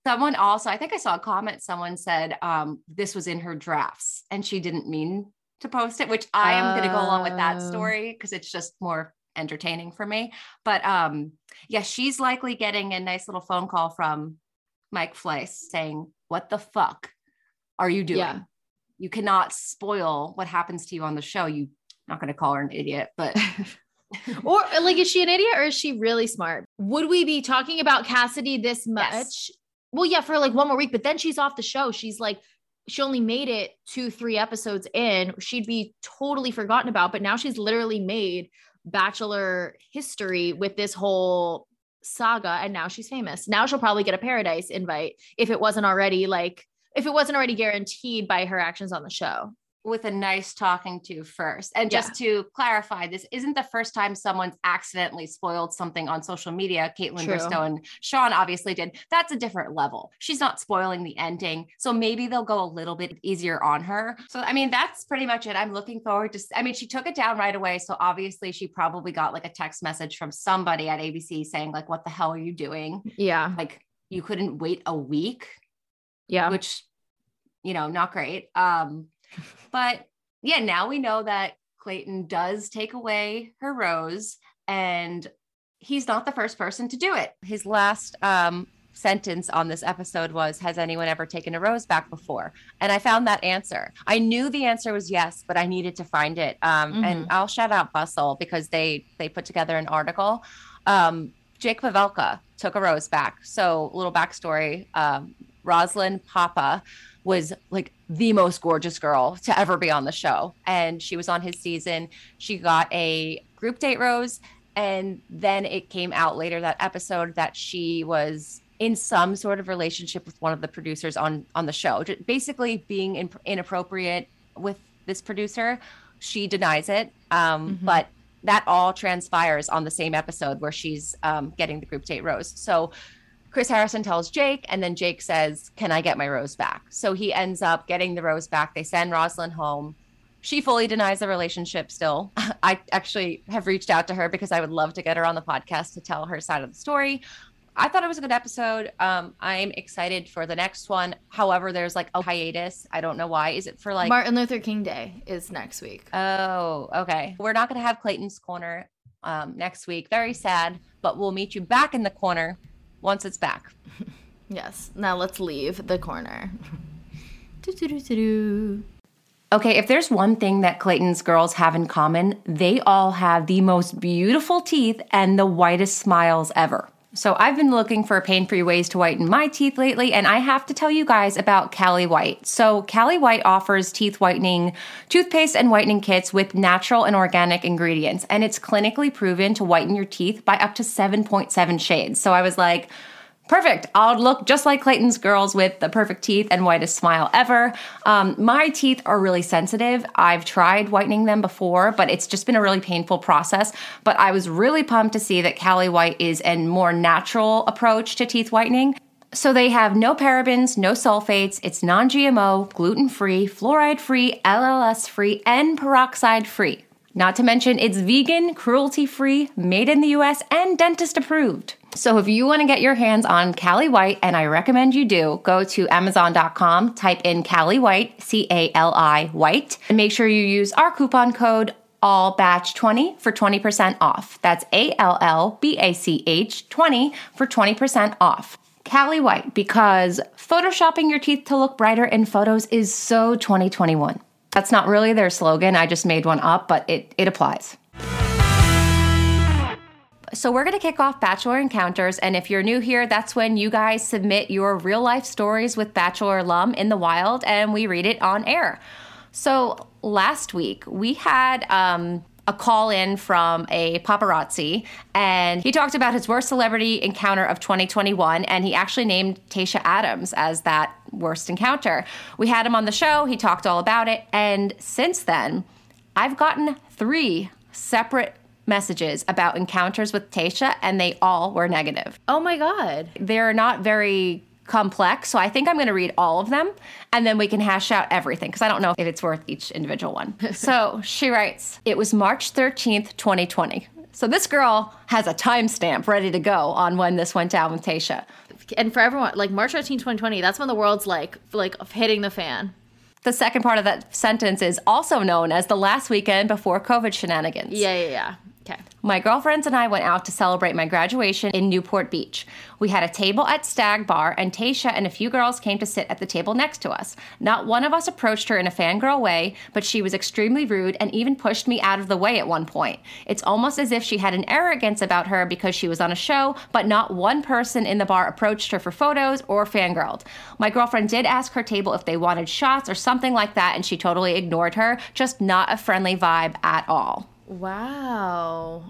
Someone also, I think I saw a comment. Someone said um, this was in her drafts and she didn't mean to post it, which I am going to go along with that story because it's just more entertaining for me. But um, yeah, she's likely getting a nice little phone call from Mike Fleiss saying, what the fuck are you doing? Yeah. You cannot spoil what happens to you on the show. You're not going to call her an idiot, but... Or like, is she an idiot or is she really smart? Would we be talking about Cassidy this much? Yes. Well, yeah, for like one more week, but then she's off the show. She's like, she only made it two, three episodes in. She'd be totally forgotten about, but now she's literally made Bachelor history with this whole saga. And now she's famous. Now she'll probably get a Paradise invite if it wasn't already like, if it wasn't already guaranteed by her actions on the show. With a nice talking to first. And just yeah. to clarify, this isn't the first time someone's accidentally spoiled something on social media. Caitlin Bristow and Sean obviously did. That's a different level. She's not spoiling the ending. So maybe they'll go a little bit easier on her. So, I mean, that's pretty much it. I'm looking forward to, I mean, she took it down right away. So obviously she probably got like a text message from somebody at A B C saying like, what the hell are you doing? Yeah. Like you couldn't wait a week. Yeah. Which, you know, not great. Um, But yeah, now we know that Clayton does take away her rose and he's not the first person to do it. His last um, sentence on this episode was, has anyone ever taken a rose back before? And I found that answer. I knew the answer was yes, but I needed to find it. Um, mm-hmm. And I'll shout out Bustle because they, they put together an article. Um, Jake Pavelka took a rose back. So a little backstory, um, Roslyn Papa was like the most gorgeous girl to ever be on the show. And she was on his season. She got a group date rose. And then it came out later that episode that she was in some sort of relationship with one of the producers on, on the show, just basically being in, inappropriate with this producer. She denies it. Um, mm-hmm. But that all transpires on the same episode where she's um, getting the group date rose. So Chris Harrison tells Jake, and then Jake says, can I get my rose back? So he ends up getting the rose back. They send Roslyn home. She fully denies the relationship still. I actually have reached out to her because I would love to get her on the podcast to tell her side of the story. I thought it was a good episode. Um, I'm excited for the next one. However, there's like a hiatus. I don't know why. Is it for like Martin Luther King Day is next week. Oh, okay. We're not going to have Clayton's Corner um, next week. Very sad, but we'll meet you back in the corner once it's back. Yes. Now let's leave the corner. Okay, if there's one thing that Clayton's girls have in common, they all have the most beautiful teeth and the whitest smiles ever. So I've been looking for pain-free ways to whiten my teeth lately, and I have to tell you guys about Cali White. So Cali White offers teeth whitening toothpaste and whitening kits with natural and organic ingredients, and it's clinically proven to whiten your teeth by up to seven point seven shades. So I was like, perfect. I'll look just like Clayton's girls with the perfect teeth and whitest smile ever. Um, my teeth are really sensitive. I've tried whitening them before, but it's just been a really painful process. But I was really pumped to see that Cali White is a more natural approach to teeth whitening. So they have no parabens, no sulfates, it's non-G M O, gluten-free, fluoride-free, L L S-free, and peroxide-free. Not to mention it's vegan, cruelty-free, made in the U S, and dentist-approved. So if you want to get your hands on Cali White, and I recommend you do, go to amazon dot com, type in Cali White, C A L I White, and make sure you use our coupon code all batch twenty for twenty percent off. That's A L L B A C H twenty for twenty percent off. Cali White, because photoshopping your teeth to look brighter in photos is so twenty twenty-one. That's not really their slogan. I just made one up, but it, it applies. So we're going to kick off Bachelor Encounters, and if you're new here, that's when you guys submit your real-life stories with Bachelor alum in the wild, and we read it on air. So last week, we had um, a call-in from a paparazzi, and he talked about his worst celebrity encounter of twenty twenty-one, and he actually named Tayshia Adams as that worst encounter. We had him on the show. He talked all about it, and since then, I've gotten three separate messages about encounters with Tayshia, and they all were negative. Oh my God. They're not very complex, so I think I'm going to read all of them, and then we can hash out everything, because I don't know if it's worth each individual one. So she writes, it was March thirteenth, twenty twenty. So this girl has a timestamp ready to go on when this went down with Tayshia. And for everyone, like March thirteenth, twenty twenty, that's when the world's like, like hitting the fan. The second part of that sentence is also known as the last weekend before COVID shenanigans. Yeah, yeah, yeah. Okay. My girlfriends and I went out to celebrate my graduation in Newport Beach. We had a table at Stag Bar, and Tayshia and a few girls came to sit at the table next to us. Not one of us approached her in a fangirl way, but she was extremely rude and even pushed me out of the way at one point. It's almost as if she had an arrogance about her because she was on a show, but not one person in the bar approached her for photos or fangirled. My girlfriend did ask her table if they wanted shots or something like that, and she totally ignored her. Just not a friendly vibe at all. Wow.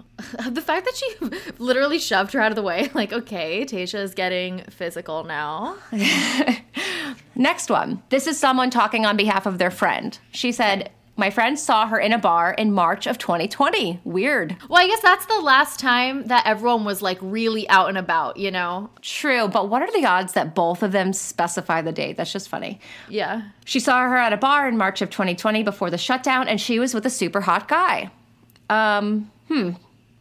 The fact that she literally shoved her out of the way, like, okay, Tayshia is getting physical now. Next one. This is someone talking on behalf of their friend. She said, my friend saw her in a bar in March of twenty twenty. Weird. Well, I guess that's the last time that everyone was, like, really out and about, you know? True, but what are the odds that both of them specify the date? That's just funny. Yeah. She saw her at a bar in March of twenty twenty before the shutdown, and she was with a super hot guy. Um, hmm.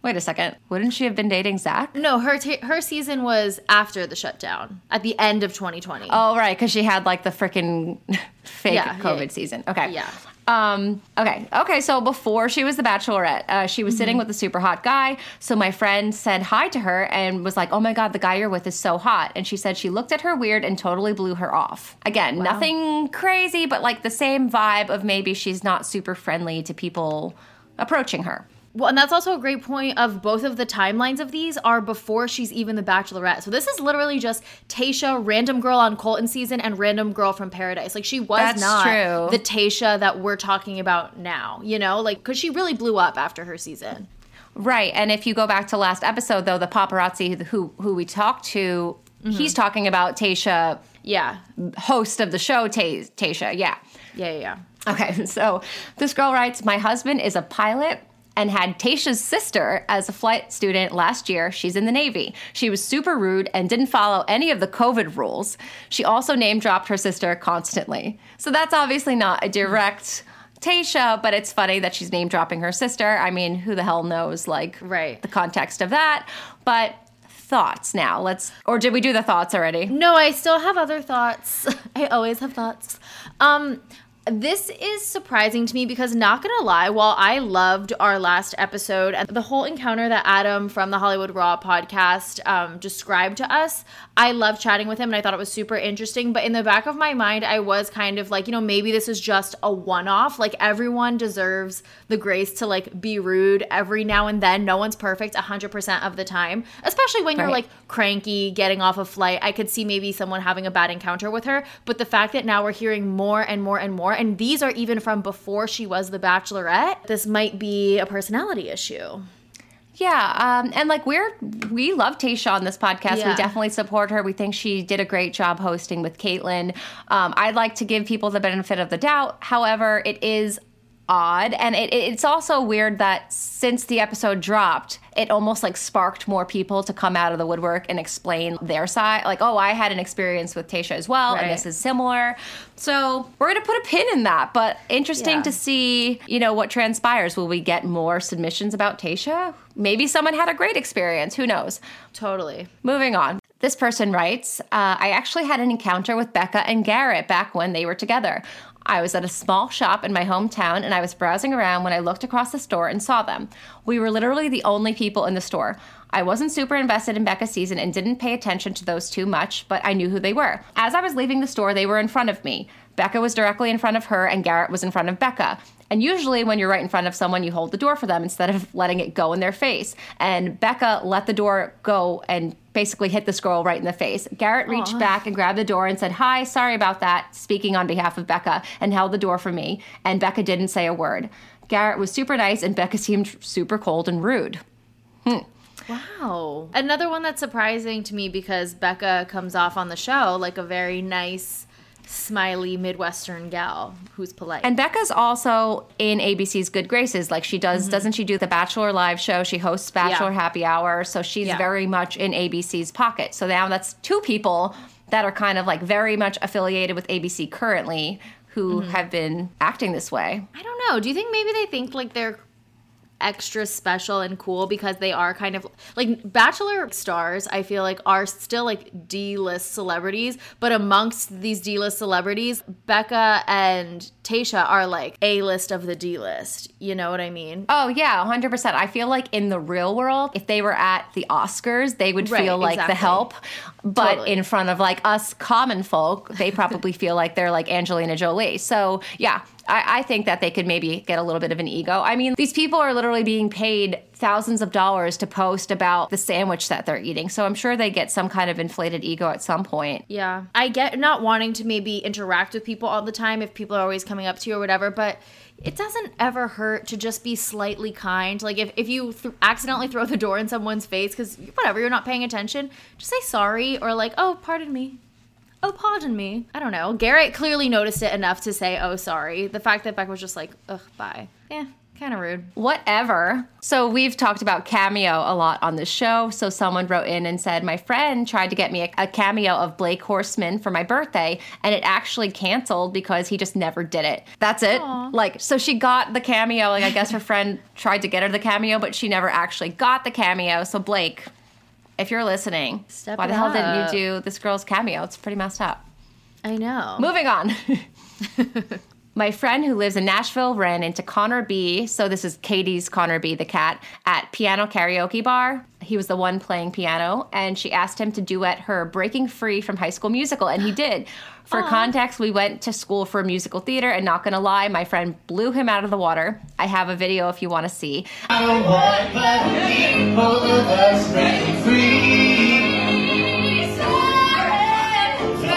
Wait a second. Wouldn't she have been dating Zach? No, her t- her season was after the shutdown, at the end of twenty twenty. Oh, right, because she had, like, the freaking fake yeah, COVID yeah. season. Okay. Yeah. Um, okay. Okay, so before she was the Bachelorette, uh, she was mm-hmm. sitting with a super hot guy, so my friend said hi to her and was like, oh my God, the guy you're with is so hot. And she said she looked at her weird and totally blew her off. Again, wow. Nothing crazy, but, like, the same vibe of maybe she's not super friendly to people approaching her. Well, and that's also a great point of both of the timelines of these are before she's even the Bachelorette. So this is literally just Tayshia, random girl on Colton season, and random girl from Paradise. Like, she was that's not true. The Tayshia that we're talking about now, you know? Like, because she really blew up after her season. Right, and if you go back to last episode, though, the paparazzi who, who we talked to, mm-hmm. he's talking about Tayshia, yeah, host of the show, Tay- Tayshia, yeah. Yeah, yeah, yeah. Okay, so this girl writes, my husband is a pilot and had Tayshia's sister as a flight student last year. She's in the Navy. She was super rude and didn't follow any of the COVID rules. She also name-dropped her sister constantly. So that's obviously not a direct Tayshia, but it's funny that she's name-dropping her sister. I mean, who the hell knows, like, right. the context of that. But thoughts now. Let's, or did we do the thoughts already? No, I still have other thoughts. I always have thoughts. Um... This is surprising to me because, not gonna lie, while I loved our last episode and the whole encounter that Adam from the Hollywood Raw podcast um, described to us, I loved chatting with him and I thought it was super interesting. But in the back of my mind, I was kind of like, you know, maybe this is just a one-off. Like, everyone deserves the grace to, like, be rude every now and then. No one's perfect one hundred percent of the time, especially when you're, right. like, cranky, getting off a flight. I could see maybe someone having a bad encounter with her. But the fact that now we're hearing more and more and more, and these are even from before she was the Bachelorette, this might be a personality issue. Yeah, um, and, like, we're, we love Tayshia on this podcast. Yeah. We definitely support her. We think she did a great job hosting with Caitlin. Um, I'd like to give people the benefit of the doubt. However, it is odd, and it, it's also weird that since the episode dropped, it almost, like, sparked more people to come out of the woodwork and explain their side. Like, oh, I had an experience with Tayshia as well, right. and this is similar. So we're going to put a pin in that, but interesting yeah. to see, you know, what transpires. Will we get more submissions about Tayshia? Maybe someone had a great experience. Who knows? Totally. Moving on. This person writes, uh, I actually had an encounter with Becca and Garrett back when they were together. I was at a small shop in my hometown, and I was browsing around when I looked across the store and saw them. We were literally the only people in the store. I wasn't super invested in Becca's season and didn't pay attention to those too much, but I knew who they were. As I was leaving the store, they were in front of me. Becca was directly in front of her, and Garrett was in front of Becca. And usually when you're right in front of someone, you hold the door for them instead of letting it go in their face. And Becca let the door go and basically hit this girl right in the face. Garrett reached Aww. back and grabbed the door and said, "Hi, sorry about that," speaking on behalf of Becca, and held the door for me. And Becca didn't say a word. Garrett was super nice, and Becca seemed super cold and rude. Hmm. Wow. Another one that's surprising to me, because Becca comes off on the show like a very nice, smiley Midwestern gal who's polite. And Becca's also in A B C's Good Graces. Like, she does, mm-hmm. doesn't she do the Bachelor live show? She hosts Bachelor yeah. Happy Hour. So she's yeah. very much in A B C's pocket. So now that's two people that are kind of like very much affiliated with A B C currently who mm-hmm. have been acting this way. I don't know. Do you think maybe they think like they're extra special and cool because they are kind of like Bachelor stars? I feel like are still like D-list celebrities, but amongst these D-list celebrities, Becca and Tayshia are like A-list of the D-list. You know what I mean? Oh yeah, one hundred percent. I feel like in the real world, if they were at the Oscars, they would right, feel like exactly. the help, but totally. In front of like us common folk, they probably feel like they're like Angelina Jolie. So yeah, I, I think that they could maybe get a little bit of an ego. I mean, these people are literally being paid thousands of dollars to post about the sandwich that they're eating. So I'm sure they get some kind of inflated ego at some point. Yeah. I get not wanting to maybe interact with people all the time if people are always coming up to you or whatever, but it doesn't ever hurt to just be slightly kind. Like if, if you th- accidentally throw the door in someone's face because whatever, you're not paying attention, just say sorry or like, "Oh, pardon me. Oh, pardon me." I don't know. Garrett clearly noticed it enough to say, "Oh, sorry." The fact that Beck was just like, "Ugh, bye." Yeah, kind of rude. Whatever. So we've talked about Cameo a lot on the show. So someone wrote in and said, "My friend tried to get me a, a cameo of Blake Horseman for my birthday, and it actually canceled because he just never did it." That's it. Aww. Like, so she got the cameo. Like, I guess her friend tried to get her the cameo, but she never actually got the cameo. So Blake, if you're listening, Step why the hell up. didn't you do this girl's cameo? It's pretty messed up. I know. Moving on. My friend who lives in Nashville ran into Connor B. So this is Katie's Connor B, the cat, at Piano Karaoke Bar. He was the one playing piano, and she asked him to duet her Breaking Free from High School Musical, and he did. For Aww. context, we went to school for musical theater, and not gonna lie, my friend blew him out of the water. I have a video if you want to see. I don't want the people of us breaking free. Sorry,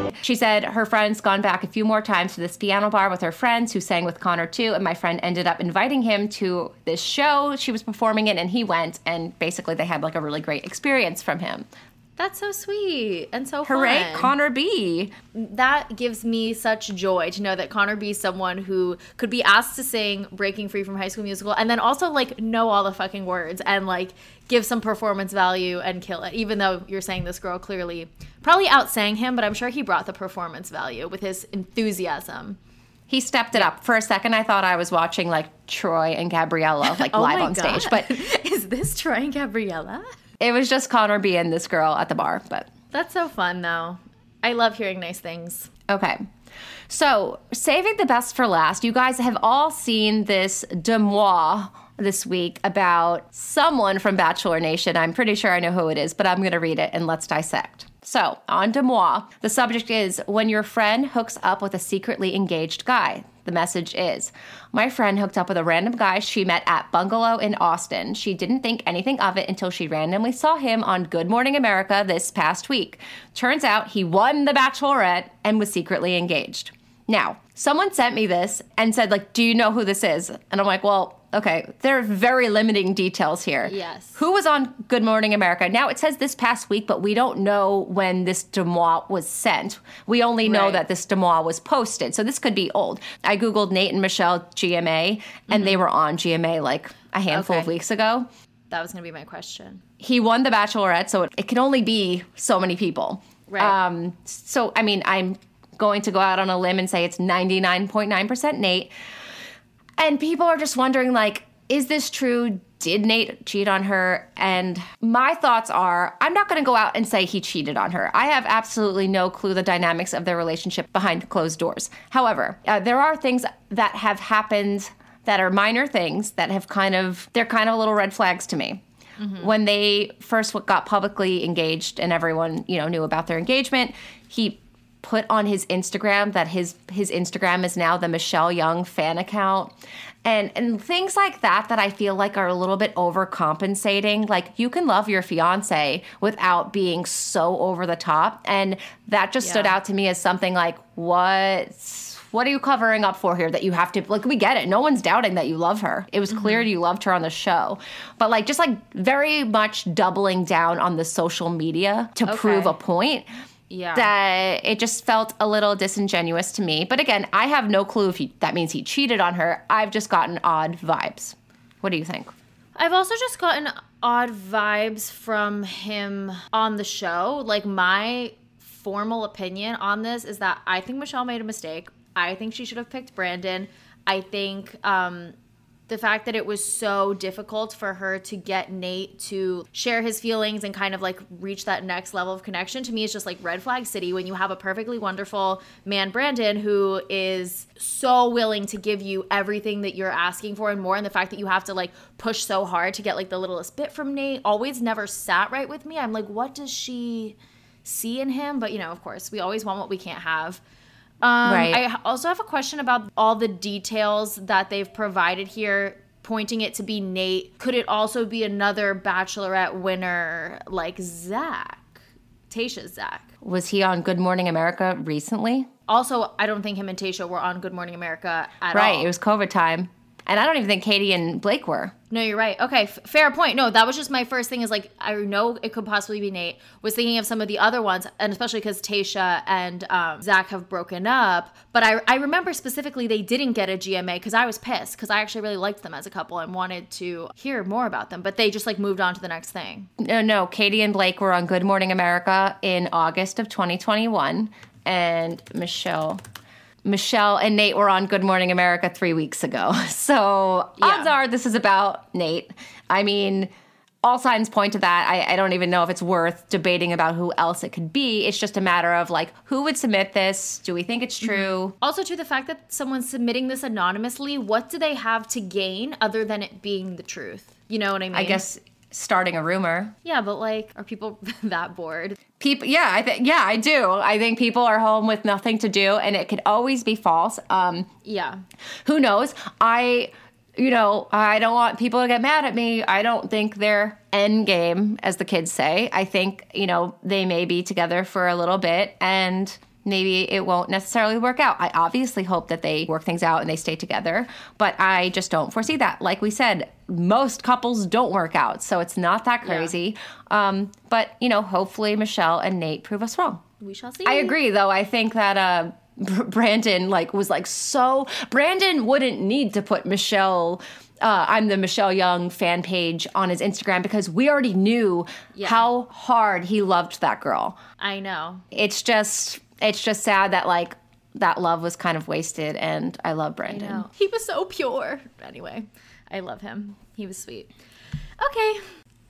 sorry. She said her friend's gone back a few more times to this piano bar with her friends who sang with Connor too, and my friend ended up inviting him to this show she was performing in, and he went, and basically they had like a really great experience from him. That's so sweet and so Hooray, fun. Hooray, Connor B. That gives me such joy to know that Connor B is someone who could be asked to sing Breaking Free from High School Musical and then also, like, know all the fucking words and, like, give some performance value and kill it, even though you're saying this girl clearly probably outsang him, but I'm sure he brought the performance value with his enthusiasm. He stepped it up. For a second, I thought I was watching, like, Troy and Gabriella, like, oh live on God. stage. But is this Troy and Gabriella? It was just Connor B and this girl at the bar, but... That's so fun, though. I love hearing nice things. Okay. So, saving the best for last, you guys have all seen this demois this week about someone from Bachelor Nation. I'm pretty sure I know who it is, but I'm going to read it and let's dissect. So, on demois, the subject is, when your friend hooks up with a secretly engaged guy. The message is, my friend hooked up with a random guy she met at Bungalow in Austin. She didn't think anything of it until she randomly saw him on Good Morning America this past week. Turns out he won the Bachelorette and was secretly engaged. Now, someone sent me this and said, like, do you know who this is? And I'm like, well, okay, there are very limiting details here. Yes. Who was on Good Morning America? Now, it says this past week, but we don't know when this demois was sent. We only know right. that this demois was posted. So this could be old. I Googled Nate and Michelle G M A, and mm-hmm. they were on G M A like a handful okay. of weeks ago. That was going to be my question. He won the Bachelorette, so it, it can only be so many people. Right. Um, so, I mean, I'm going to go out on a limb and say it's ninety-nine point nine percent Nate. And people are just wondering, like, is this true? Did Nate cheat on her? And my thoughts are, I'm not going to go out and say he cheated on her. I have absolutely no clue the dynamics of their relationship behind closed doors. However, uh, there are things that have happened that are minor things that have kind of, they're kind of little red flags to me. Mm-hmm. When they first got publicly engaged and everyone, you know, knew about their engagement, he put on his Instagram that his his Instagram is now the Michelle Young fan account. And and things like that that I feel like are a little bit overcompensating. Like, you can love your fiancé without being so over the top. And that just yeah. stood out to me as something like, what's, what are you covering up for here that you have to, like, we get it. No one's doubting that you love her. It was mm-hmm. clear you loved her on the show. But, like, just, like, very much doubling down on the social media to okay. prove a point. Yeah, that it just felt a little disingenuous to me. But again, I have no clue if he, that means he cheated on her. I've just gotten odd vibes. What do you think? I've also just gotten odd vibes from him on the show. Like, my formal opinion on this is that I think Michelle made a mistake. I think she should have picked Brandon. I think um, the fact that it was so difficult for her to get Nate to share his feelings and kind of like reach that next level of connection, to me it's just like red flag city when you have a perfectly wonderful man, Brandon, who is so willing to give you everything that you're asking for and more. And the fact that you have to like push so hard to get like the littlest bit from Nate always never sat right with me. I'm like, what does she see in him? But, you know, of course, we always want what we can't have. Um, right. I also have a question about all the details that they've provided here, pointing it to be Nate. Could it also be another Bachelorette winner like Zach? Tayshia's Zach. Was he on Good Morning America recently? Also, I don't think him and Tayshia were on Good Morning America at right, all. Right, it was COVID time. And I don't even think Katie and Blake were. No, you're right. Okay, f- fair point. No, that was just my first thing is like, I know it could possibly be Nate. Was thinking of some of the other ones, and especially because Tayshia and um, Zach have broken up. But I, I remember specifically they didn't get a G M A because I was pissed because I actually really liked them as a couple and wanted to hear more about them. But they just like moved on to the next thing. No, no. Katie and Blake were on Good Morning America in August of twenty twenty-one. And Michelle... Michelle and Nate were on Good Morning America three weeks ago. So yeah. odds are this is about Nate. I mean, all signs point to that. I, I don't even know if it's worth debating about who else it could be. It's just a matter of, like, who would submit this? Do we think it's true? Mm-hmm. Also, to the fact that someone's submitting this anonymously, what do they have to gain other than it being the truth? You know what I mean? I guess... starting a rumor. Yeah, but like, are people that bored? People, yeah, I think, yeah, I do. I think people are home with nothing to do, and it could always be false. Um, yeah, who knows? I, you know, I don't want people to get mad at me. I don't think they're end game, as the kids say. I think, you know, they may be together for a little bit, and maybe it won't necessarily work out. I obviously hope that they work things out and they stay together, but I just don't foresee that. Like we said, most couples don't work out, so it's not that crazy. Yeah. Um, but, you know, hopefully Michelle and Nate prove us wrong. We shall see. I agree, though. I think that uh, Brandon, like, was, like, so... Brandon wouldn't need to put Michelle... Uh, I'm the Michelle Young fan page on his Instagram because we already knew yeah. how hard he loved that girl. I know. It's just... It's just sad that, like, that love was kind of wasted, and I love Brandon. I he was so pure. Anyway, I love him. He was sweet. Okay.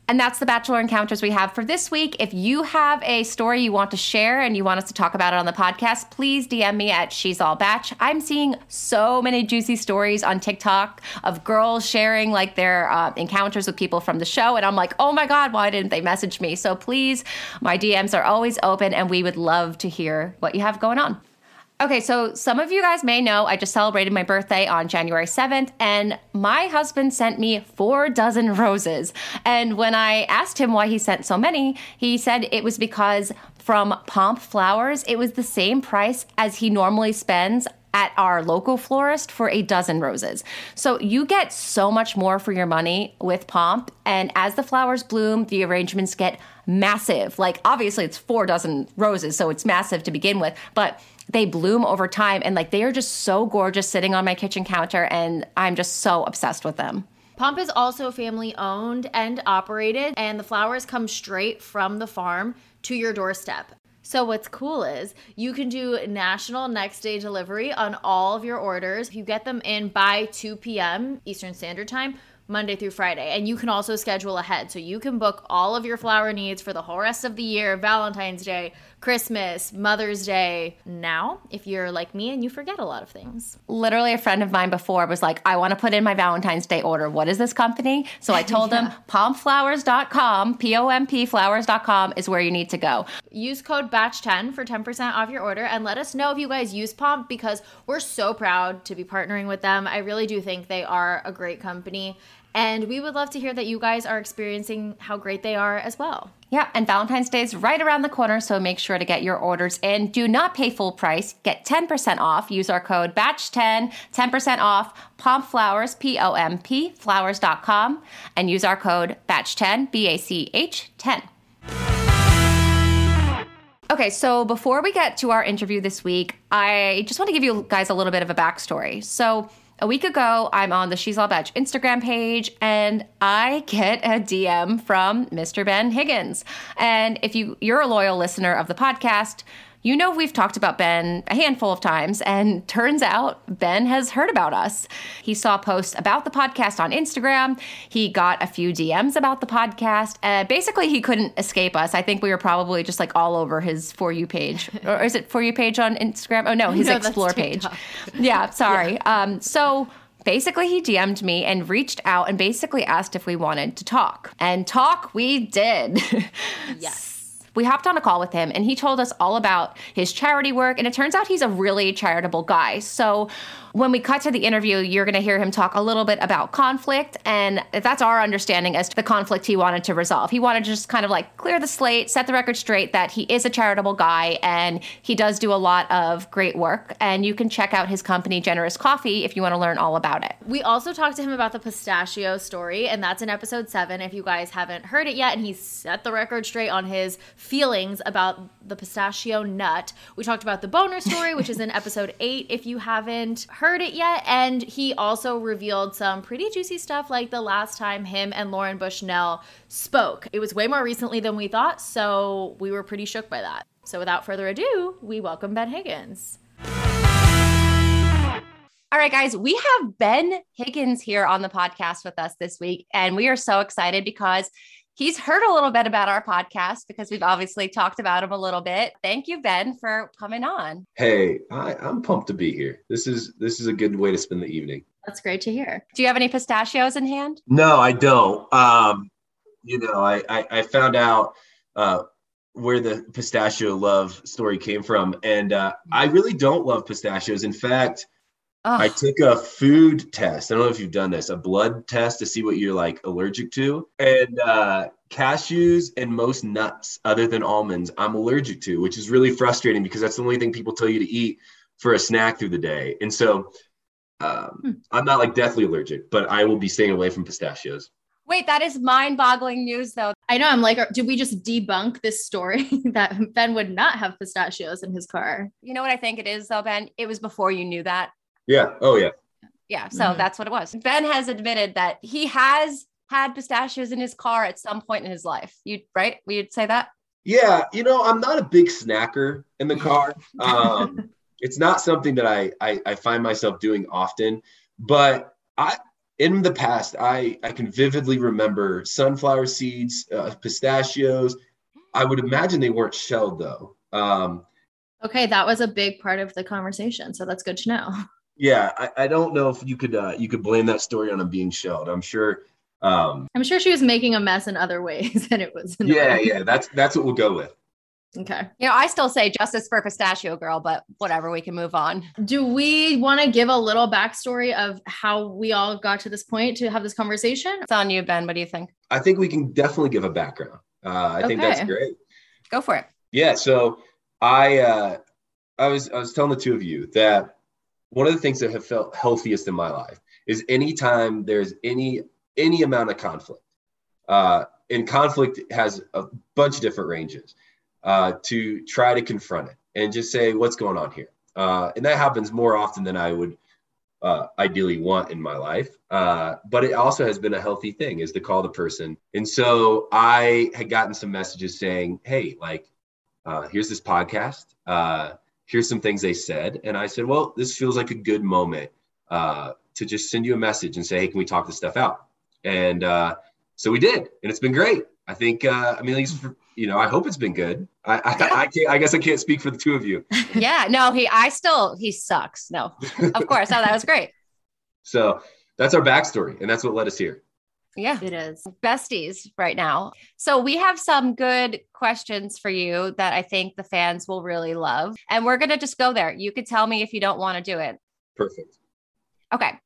And that's the Bachelor Encounters we have for this week. If you have a story you want to share and you want us to talk about it on the podcast, please D M me at She's All Batch. I'm seeing so many juicy stories on TikTok of girls sharing, like, their uh, encounters with people from the show. And I'm like, oh, my God, why didn't they message me? So please, my D Ms are always open, and we would love to hear what you have going on. Okay, so some of you guys may know I just celebrated my birthday on January seventh, and my husband sent me four dozen roses. And when I asked him why he sent so many, he said it was because from Pomp Flowers, it was the same price as he normally spends at our local florist for a dozen roses. So you get so much more for your money with Pomp. And as the flowers bloom, the arrangements get massive. Like, obviously, it's four dozen roses, so it's massive to begin with. But they bloom over time. And, like, they are just so gorgeous sitting on my kitchen counter. And I'm just so obsessed with them. Pomp is also family owned and operated. And the flowers come straight from the farm to your doorstep. So what's cool is you can do national next day delivery on all of your orders. If you get them in by two p.m. Eastern Standard Time, Monday through Friday. And you can also schedule ahead. So you can book all of your flower needs for the whole rest of the year, Valentine's Day, Christmas, Mother's Day. Now, if you're like me and you forget a lot of things. Literally a friend of mine before was like, I want to put in my Valentine's Day order. What is this company? So I told yeah. them pomp flowers dot com, P O M P flowers dot com is where you need to go. Use code batch ten for ten percent off your order and let us know if you guys use Pomp because we're so proud to be partnering with them. I really do think they are a great company. And we would love to hear that you guys are experiencing how great they are as well. Yeah, and Valentine's Day is right around the corner, so make sure to get your orders in. Do not pay full price. Get ten percent off. Use our code batch ten, ten percent off, Pomp Flowers, P O M P, flowers dot com, and use our code batch ten, B A C H ten. Okay, so before we get to our interview this week, I just want to give you guys a little bit of a backstory. So a week ago, I'm on the She's All Batch Instagram page, and I get a D M from Mister Ben Higgins. And if you, you're a loyal listener of the podcast, you know we've talked about Ben a handful of times, and turns out Ben has heard about us. He saw posts about the podcast on Instagram. He got a few D Ms about the podcast. Uh, basically, he couldn't escape us. I think we were probably just like all over his For You page. Or is it For You page on Instagram? Oh, no, his no, Explore page. Yeah, sorry. Yeah. Um, so basically, he D M'd me and reached out and basically asked if we wanted to talk. And talk we did. Yes. We hopped on a call with him, and he told us all about his charity work, and it turns out he's a really charitable guy. So when we cut to the interview, you're going to hear him talk a little bit about conflict, and that's our understanding as to the conflict he wanted to resolve. He wanted to just kind of like clear the slate, set the record straight that he is a charitable guy, and he does do a lot of great work, and you can check out his company, Generous Coffee, if you want to learn all about it. We also talked to him about the pistachio story, and that's in episode seven, if you guys haven't heard it yet, and he set the record straight on his feelings about the pistachio nut. We talked about the boner story, which is in episode eight if you haven't heard it yet. And he also revealed some pretty juicy stuff, like the last time him and Lauren Bushnell spoke. It was way more recently than we thought, so we were pretty shook by that. So without further ado, we welcome Ben Higgins. All right, guys, we have Ben Higgins here on the podcast with us this week, and we are so excited because he's heard a little bit about our podcast because we've obviously talked about him a little bit. Thank you, Ben, for coming on. Hey, I, I'm pumped to be here. This is this is a good way to spend the evening. That's great to hear. Do you have any pistachios in hand? No, I don't. Um, you know, I, I, I found out uh, where the pistachio love story came from, and uh, I really don't love pistachios. In fact, oh. I took a food test. I don't know if you've done this, a blood test to see what you're like allergic to. And uh, cashews and most nuts other than almonds, I'm allergic to, which is really frustrating because that's the only thing people tell you to eat for a snack through the day. And so um, hmm. I'm not like deathly allergic, but I will be staying away from pistachios. Wait, that is mind-boggling news, though. I know. I'm like, did we just debunk this story that Ben would not have pistachios in his car? You know what I think it is, though, Ben? It was before you knew that. Yeah. Oh, yeah. Yeah. So mm-hmm. that's what it was. Ben has admitted that he has had pistachios in his car at some point in his life. You right? You'd say that? Yeah. You know, I'm not a big snacker in the car. Um, it's not something that I, I I find myself doing often. But I in the past, I, I can vividly remember sunflower seeds, uh, pistachios. I would imagine they weren't shelled, though. Um, okay. That was a big part of the conversation. So that's good to know. Yeah, I, I don't know if you could uh, you could blame that story on him being shelled. I'm sure. Um, I'm sure she was making a mess in other ways, and it was. Yeah, yeah, that's that's what we'll go with. Okay. You know, I still say justice for Pistachio Girl, but whatever, we can move on. Do we want to give a little backstory of how we all got to this point to have this conversation? It's on you, Ben. What do you think? I think we can definitely give a background. Uh, I okay. think that's great. Go for it. Yeah. So I uh, I was I was telling the two of you that one of the things that have felt healthiest in my life is anytime there's any any amount of conflict, uh, and conflict has a bunch of different ranges, uh, to try to confront it and just say, what's going on here? Uh, and that happens more often than I would uh, ideally want in my life. Uh, but it also has been a healthy thing is to call the person. And so I had gotten some messages saying, hey, like, uh, here's this podcast. Uh, here's some things they said. And I said, well, this feels like a good moment uh, to just send you a message and say, hey, can we talk this stuff out? And uh, so we did, and it's been great. I think, uh, I mean, at least for, you know, I hope it's been good. I, I, yeah. I, can't, I guess I can't speak for the two of you. Yeah, no, he, I still, he sucks. No, of course. Oh, that was great. So that's our backstory, and that's what led us here. Yeah, it is. Besties right now. So we have some good questions for you that I think the fans will really love. And we're going to just go there. You could tell me if you don't want to do it. Perfect. Okay.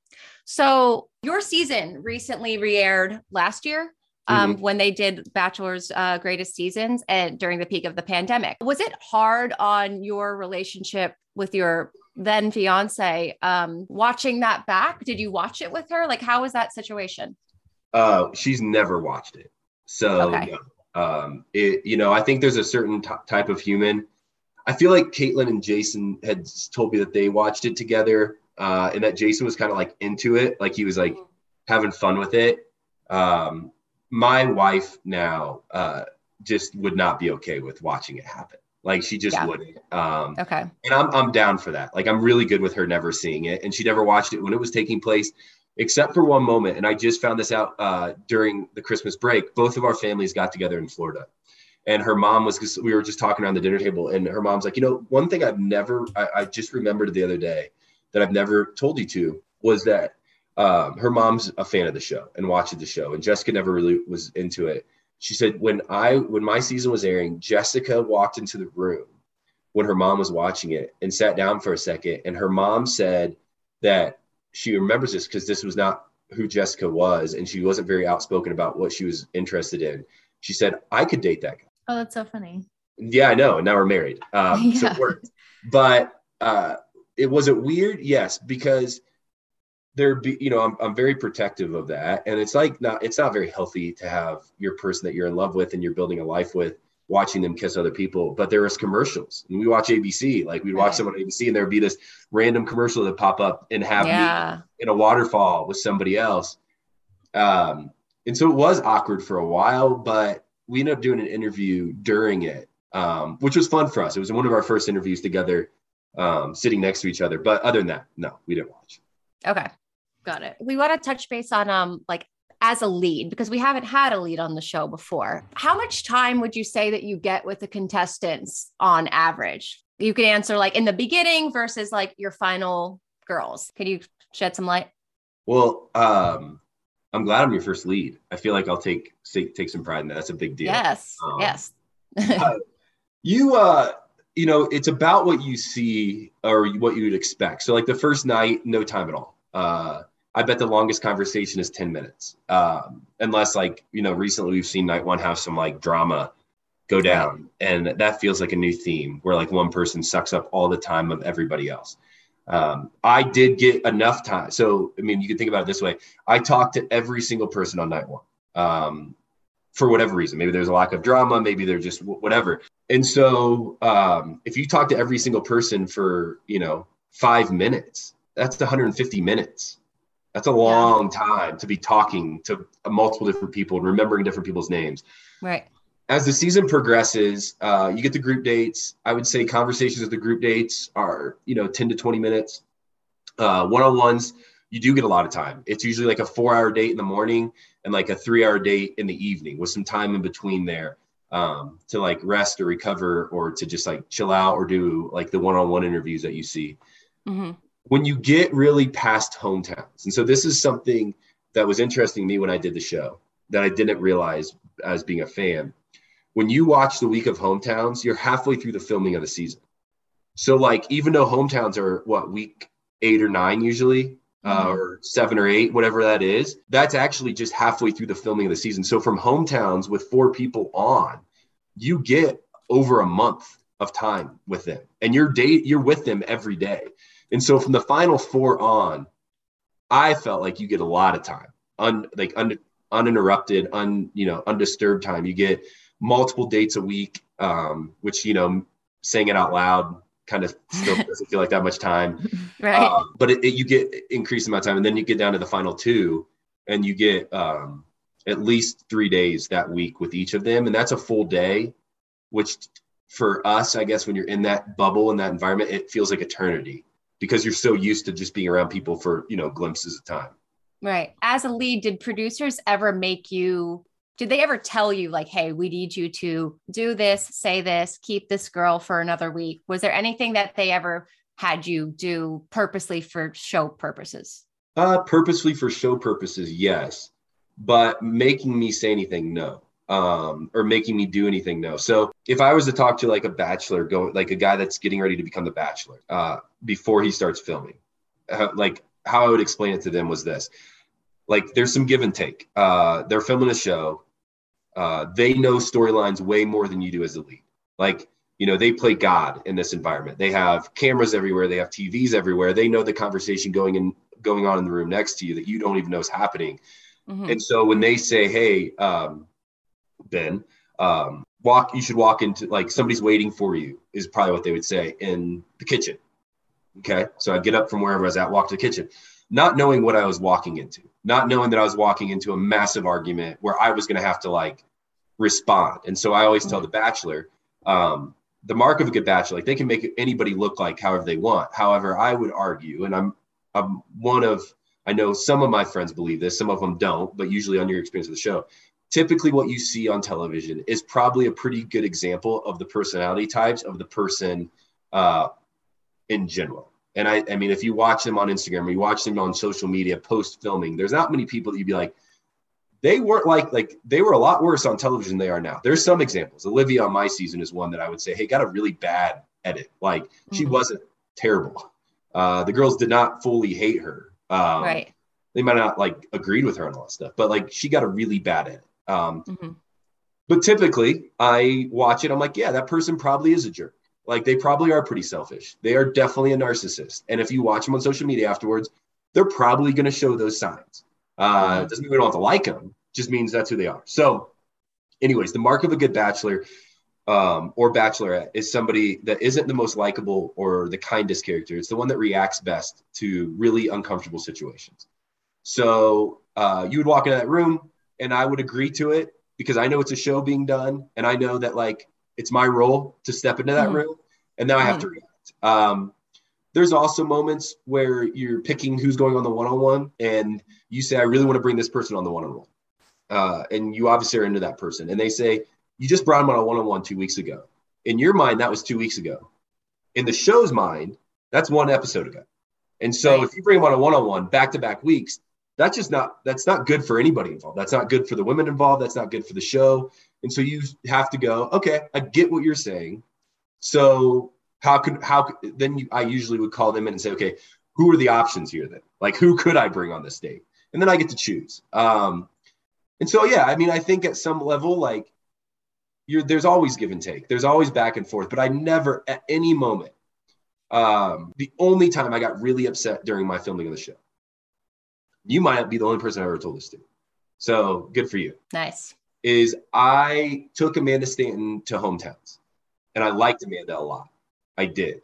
So your season recently re-aired last year um, mm-hmm. when they did Bachelor's uh, Greatest Seasons and during the peak of the pandemic. Was it hard on your relationship with your then fiance um, watching that back? Did you watch it with her? Like, how was that situation? Uh, she's never watched it. So, okay. no. um, it, you know, I think there's a certain t- type of human. I feel like Caitlin and Jason had told me that they watched it together. Uh, and that Jason was kind of like into it. Like he was like having fun with it. Um, my wife now, uh, just would not be okay with watching it happen. Like she just yeah. wouldn't. Um, okay. And I'm, I'm down for that. Like I'm really good with her never seeing it. And she never watched it when it was taking place, except for one moment. And I just found this out uh, during the Christmas break. Both of our families got together in Florida, and her mom was, we were just talking around the dinner table, and her mom's like, you know, one thing I've never, I, I just remembered the other day that I've never told you to was that um, her mom's a fan of the show and watches the show. And Jessica never really was into it. She said, when I, when my season was airing, Jessica walked into the room when her mom was watching it and sat down for a second. And her mom said that she remembers this because this was not who Jessica was, and she wasn't very outspoken about what she was interested in. She said, I could date that guy. Oh, that's so funny. Yeah, I know. And now we're married. Um, yeah. So it worked. But uh, it was it weird? Yes, because there be, you know, I'm, I'm very protective of that. And it's like, not, it's not very healthy to have your person that you're in love with and you're building a life with watching them kiss other people. But there was commercials, and we watch A B C, like we'd right. watch someone on A B C, and there'd be this random commercial that pop up and have yeah. me in a waterfall with somebody else. Um, and so it was awkward for a while, but we ended up doing an interview during it, um, which was fun for us. It was one of our first interviews together, um, sitting next to each other. But other than that, no, we didn't watch. Okay. Got it. We want to touch base on, um, like, as a lead, because we haven't had a lead on the show before. How much time would you say that you get with the contestants on average? You could answer like in the beginning versus like your final girls. Could you shed some light? Well, um, I'm glad I'm your first lead. I feel like I'll take take, take some pride in that. That's a big deal. Yes, um, yes. uh, you, uh, you know, it's about what you see or what you would expect. So like the first night, no time at all. Uh, I bet the longest conversation is ten minutes. Um, unless like, you know, recently we've seen night one have some like drama go down, and that feels like a new theme where like one person sucks up all the time of everybody else. Um, I did get enough time. So, I mean, you can think about it this way. I talked to every single person on night one, um, for whatever reason. Maybe there's a lack of drama, maybe they're just w- whatever. And so, um, if you talk to every single person for, you know, five minutes, that's one hundred fifty minutes. That's a long yeah. time to be talking to multiple different people and remembering different people's names. Right. As the season progresses, uh, you get the group dates. I would say conversations at the group dates are, you know, ten to twenty minutes. Uh, one-on-ones, you do get a lot of time. It's usually like a four-hour date in the morning and like a three-hour date in the evening with some time in between there um, to like rest or recover or to just like chill out or do like the one-on-one interviews that you see. Mm-hmm. When you get really past hometowns. And so this is something that was interesting to me when I did the show that I didn't realize as being a fan. When you watch the week of hometowns, you're halfway through the filming of the season. So like, even though hometowns are what, week eight or nine usually, mm-hmm. uh, or seven or eight, whatever that is, that's actually just halfway through the filming of the season. So from hometowns with four people on, you get over a month of time with them, and you're day, you're with them every day. And so from the final four on, I felt like you get a lot of time, un, like un, uninterrupted, un, you know, undisturbed time. You get multiple dates a week, um, which, you know, saying it out loud kind of still doesn't feel like that much time. Right. Uh, but it, it, you get increased amount of time. And then you get down to the final two, and you get um, at least three days that week with each of them. And that's a full day, which for us, I guess, when you're in that bubble, in that environment, it feels like eternity, because you're so used to just being around people for, you know, glimpses of time. Right. As a lead, did producers ever make you, did they ever tell you like, hey, we need you to do this, say this, keep this girl for another week? Was there anything that they ever had you do purposely for show purposes? Uh, purposely for show purposes, yes. But making me say anything, no. Um, or making me do anything, no. So if I was to talk to like a bachelor, go like a guy that's getting ready to become the bachelor uh, before he starts filming, uh, like how I would explain it to them was this, like there's some give and take. Uh, they're filming a show. Uh, they know storylines way more than you do as the lead. Like, you know, they play God in this environment. They have cameras everywhere. They have T Vs everywhere. They know the conversation going in, going on in the room next to you that you don't even know is happening. Mm-hmm. And so when they say, hey, um, Ben, um, walk, you should walk into, like, somebody's waiting for you is probably what they would say, in the kitchen. Okay. So I'd get up from wherever I was at, walk to the kitchen, not knowing what I was walking into, not knowing that I was walking into a massive argument where I was going to have to like respond. And so I always mm-hmm. tell the bachelor, um, the mark of a good bachelor, like they can make anybody look like however they want. However, I would argue, and I'm, I'm one of, I know some of my friends believe this, some of them don't, but usually on your experience of the show, typically what you see on television is probably a pretty good example of the personality types of the person uh, in general. And I, I mean, if you watch them on Instagram or you watch them on social media post-filming, there's not many people that you'd be like, they weren't like, like they were a lot worse on television than they are now. There's some examples. Olivia on my season is one that I would say, hey, got a really bad edit. Like mm-hmm. she wasn't terrible. Uh, the girls did not fully hate her. Um, right. They might not like agreed with her on all that stuff, but like she got a really bad edit. Um, mm-hmm. But typically I watch it. I'm like, yeah, that person probably is a jerk. Like they probably are pretty selfish. They are definitely a narcissist. And if you watch them on social media afterwards, they're probably going to show those signs. Uh, mm-hmm. Doesn't mean we don't have to like them. Just means that's who they are. So anyways, the mark of a good bachelor um, or bachelorette is somebody that isn't the most likable or the kindest character. It's the one that reacts best to really uncomfortable situations. So uh, you would walk into that room, and I would agree to it because I know it's a show being done. And I know that like, it's my role to step into that mm-hmm. room. And now mm-hmm. I have to react. Um, there's also moments where you're picking who's going on the one-on-one and you say, I really want to bring this person on the one-on-one. Uh, and you obviously are into that person. And they say, you just brought him on a one-on-one two weeks ago. In your mind, that was two weeks ago. In the show's mind, that's one episode ago. And so right. if you bring him on a one-on-one back-to-back weeks, That's just not, that's not good for anybody involved. That's not good for the women involved. That's not good for the show. And so you have to go, okay, I get what you're saying. So how could, how could, then you, I usually would call them in and say, okay, who are the options here then? Like, who could I bring on this date? And then I get to choose. Um, and so, yeah, I mean, I think at some level, like you're, there's always give and take, there's always back and forth, but I never at any moment, um, the only time I got really upset during my filming of the show, you might be the only person I ever told this to. So good for you. Nice. Is I took Amanda Stanton to Hometowns and I liked Amanda a lot. I did.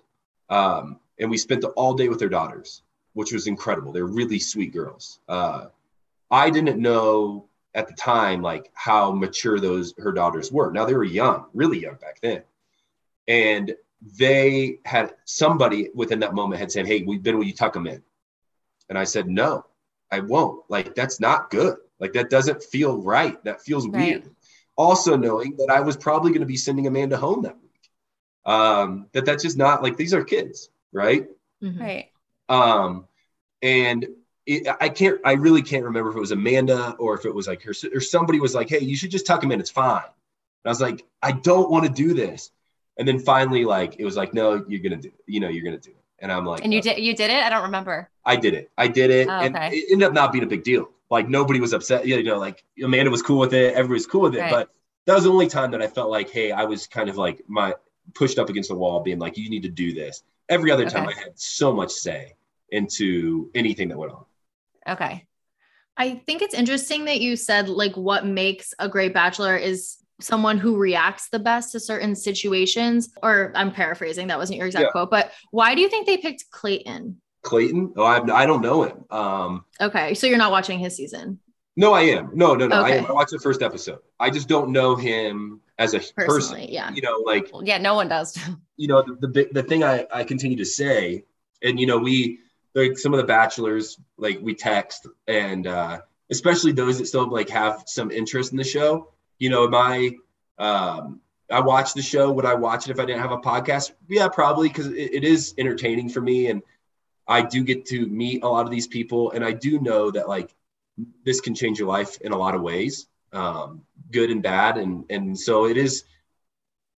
Um, and we spent the all day with their daughters, which was incredible. They're really sweet girls. Uh, I didn't know at the time, like how mature those, her daughters were. Now they were young, really young back then. And they had somebody within that moment had said, hey, we've been, will you tuck them in? And I said, no. I won't. Like, that's not good. Like, that doesn't feel right. That feels right. weird. Also knowing that I was probably going to be sending Amanda home that week. Um, that that's just not like, these are kids, right? Mm-hmm. Right. Um, and it, I can't, I really can't remember if it was Amanda or if it was like her, or somebody was like, hey, you should just tuck him in. It's fine. And I was like, I don't want to do this. And then finally, like, it was like, no, you're going to do it. You know, you're going to do it. And I'm like, and you did, you did it. I don't remember. I did it. I did it. Oh, okay. And it ended up not being a big deal. Like nobody was upset, you know, like Amanda was cool with it. Everybody was cool with it. Right. But that was the only time that I felt like, hey, I was kind of like my pushed up against the wall being like, you need to do this. Every other okay. time I had so much say into anything that went on. Okay. I think it's interesting that you said like what makes a great bachelor is someone who reacts the best to certain situations, or I'm paraphrasing, that wasn't your exact yeah. quote, but why do you think they picked Clayton? Clayton? Oh, I've, I don't know him. Um, okay. So you're not watching his season? No, I am. No, no, no. Okay. I am. I watched the first episode. I just don't know him as a Personally, person. Yeah. You know, like, yeah, no one does. You know, the, the, the thing I, I continue to say, and you know, we, like some of the bachelors, like we text, and uh, especially those that still like have some interest in the show. You know, my um, I watch the show. Would I watch it if I didn't have a podcast? Yeah, probably, because it, it is entertaining for me, and I do get to meet a lot of these people, and I do know that like this can change your life in a lot of ways, um, good and bad, and and so it is.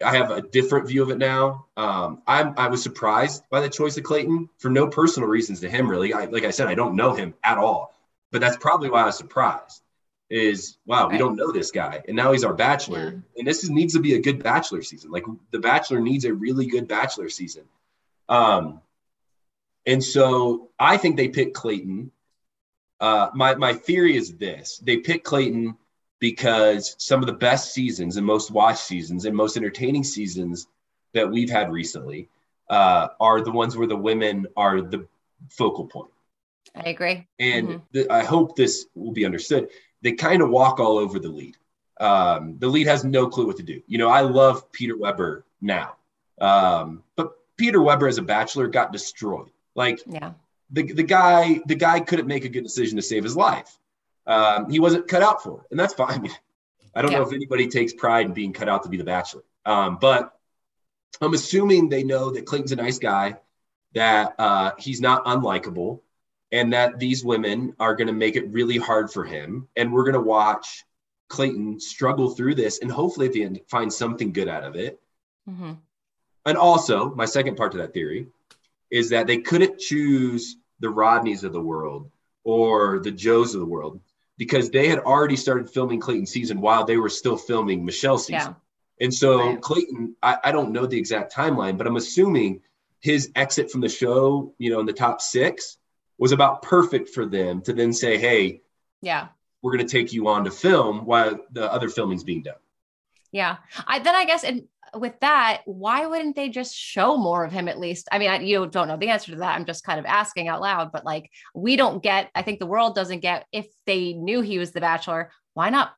I have a different view of it now. Um, I'm I was surprised by the choice of Clayton for no personal reasons to him, really. I, like I said, I don't know him at all, but that's probably why I was surprised. Is wow, right. We don't know this guy, and now he's our bachelor, yeah. And this is, needs to be a good bachelor season. Like the Bachelor needs a really good bachelor season. Um, and so I think they picked Clayton. Uh, my my theory is this: they picked Clayton because some of the best seasons and most watched seasons and most entertaining seasons that we've had recently uh, are the ones where the women are the focal point. I agree, and mm-hmm. the, I hope this will be understood. They kind of walk all over the lead. Um, the lead has no clue what to do. You know, I love Peter Weber now, um, but Peter Weber as a bachelor got destroyed. Like yeah. the the guy, the guy couldn't make a good decision to save his life. Um, he wasn't cut out for it, and that's fine. I don't yeah. know if anybody takes pride in being cut out to be the bachelor, um, but I'm assuming they know that Clayton's a nice guy, that uh, he's not unlikable, and that these women are going to make it really hard for him. And we're going to watch Clayton struggle through this and hopefully at the end find something good out of it. Mm-hmm. And also, my second part to that theory is that they couldn't choose the Rodneys of the world or the Joes of the world because they had already started filming Clayton's season while they were still filming Michelle's season. Yeah. And so right. Clayton, I, I don't know the exact timeline, but I'm assuming his exit from the show, you know, in the top six, was about perfect for them to then say, hey, yeah, we're going to take you on to film while the other filming's being done. Yeah. I, then I guess, and with that, why wouldn't they just show more of him at least? I mean, I, you don't know the answer to that. I'm just kind of asking out loud, but like, we don't get, I think the world doesn't get, if they knew he was the bachelor, why not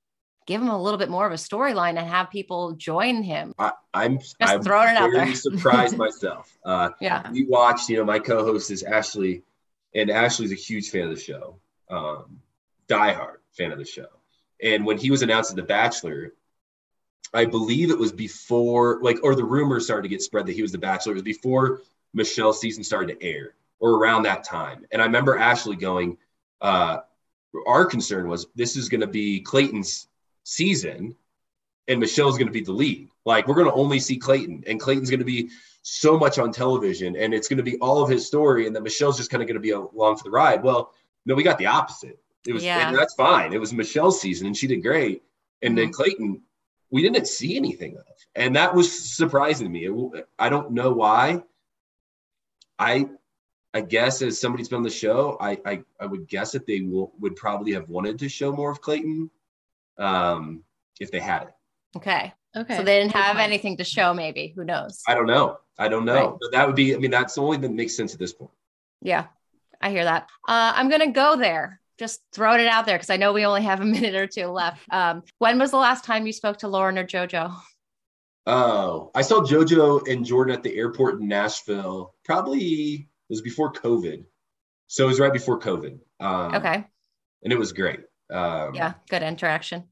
give him a little bit more of a storyline and have people join him? I, I'm just I'm throwing it out there. surprised myself. Uh, yeah. We watched, you know, my co-host is Ashley, and Ashley's a huge fan of the show, um, diehard fan of the show. And when he was announced as the Bachelor, I believe it was before, like, or the rumor started to get spread that he was the Bachelor. It was before Michelle's season started to air, or around that time. And I remember Ashley going, uh, our concern was this is going to be Clayton's season, and Michelle's going to be the lead. Like, we're going to only see Clayton, and Clayton's going to be so much on television, and it's going to be all of his story, and then Michelle's just kind of going to be along for the ride. Well, no, we got the opposite. It was yeah. and that's fine. It was Michelle's season, and she did great. And mm-hmm. then Clayton, we didn't see anything of, and that was surprising to me. It, I don't know why. I, I guess as somebody's been on the show, I I, I would guess that they will, would probably have wanted to show more of Clayton, um, if they had it. Okay. Okay. So they didn't have okay. anything to show, maybe. Who knows? I don't know. I don't know. Right. But that would be, I mean, that's the only thing that makes sense at this point. Yeah, I hear that. Uh, I'm going to go there. Just throwing it out there because I know we only have a minute or two left. Um, when was the last time you spoke to Lauren or JoJo? Oh, I saw JoJo and Jordan at the airport in Nashville. Probably it was before COVID. So it was right before COVID. Um, okay. And it was great. Um, yeah, good interaction.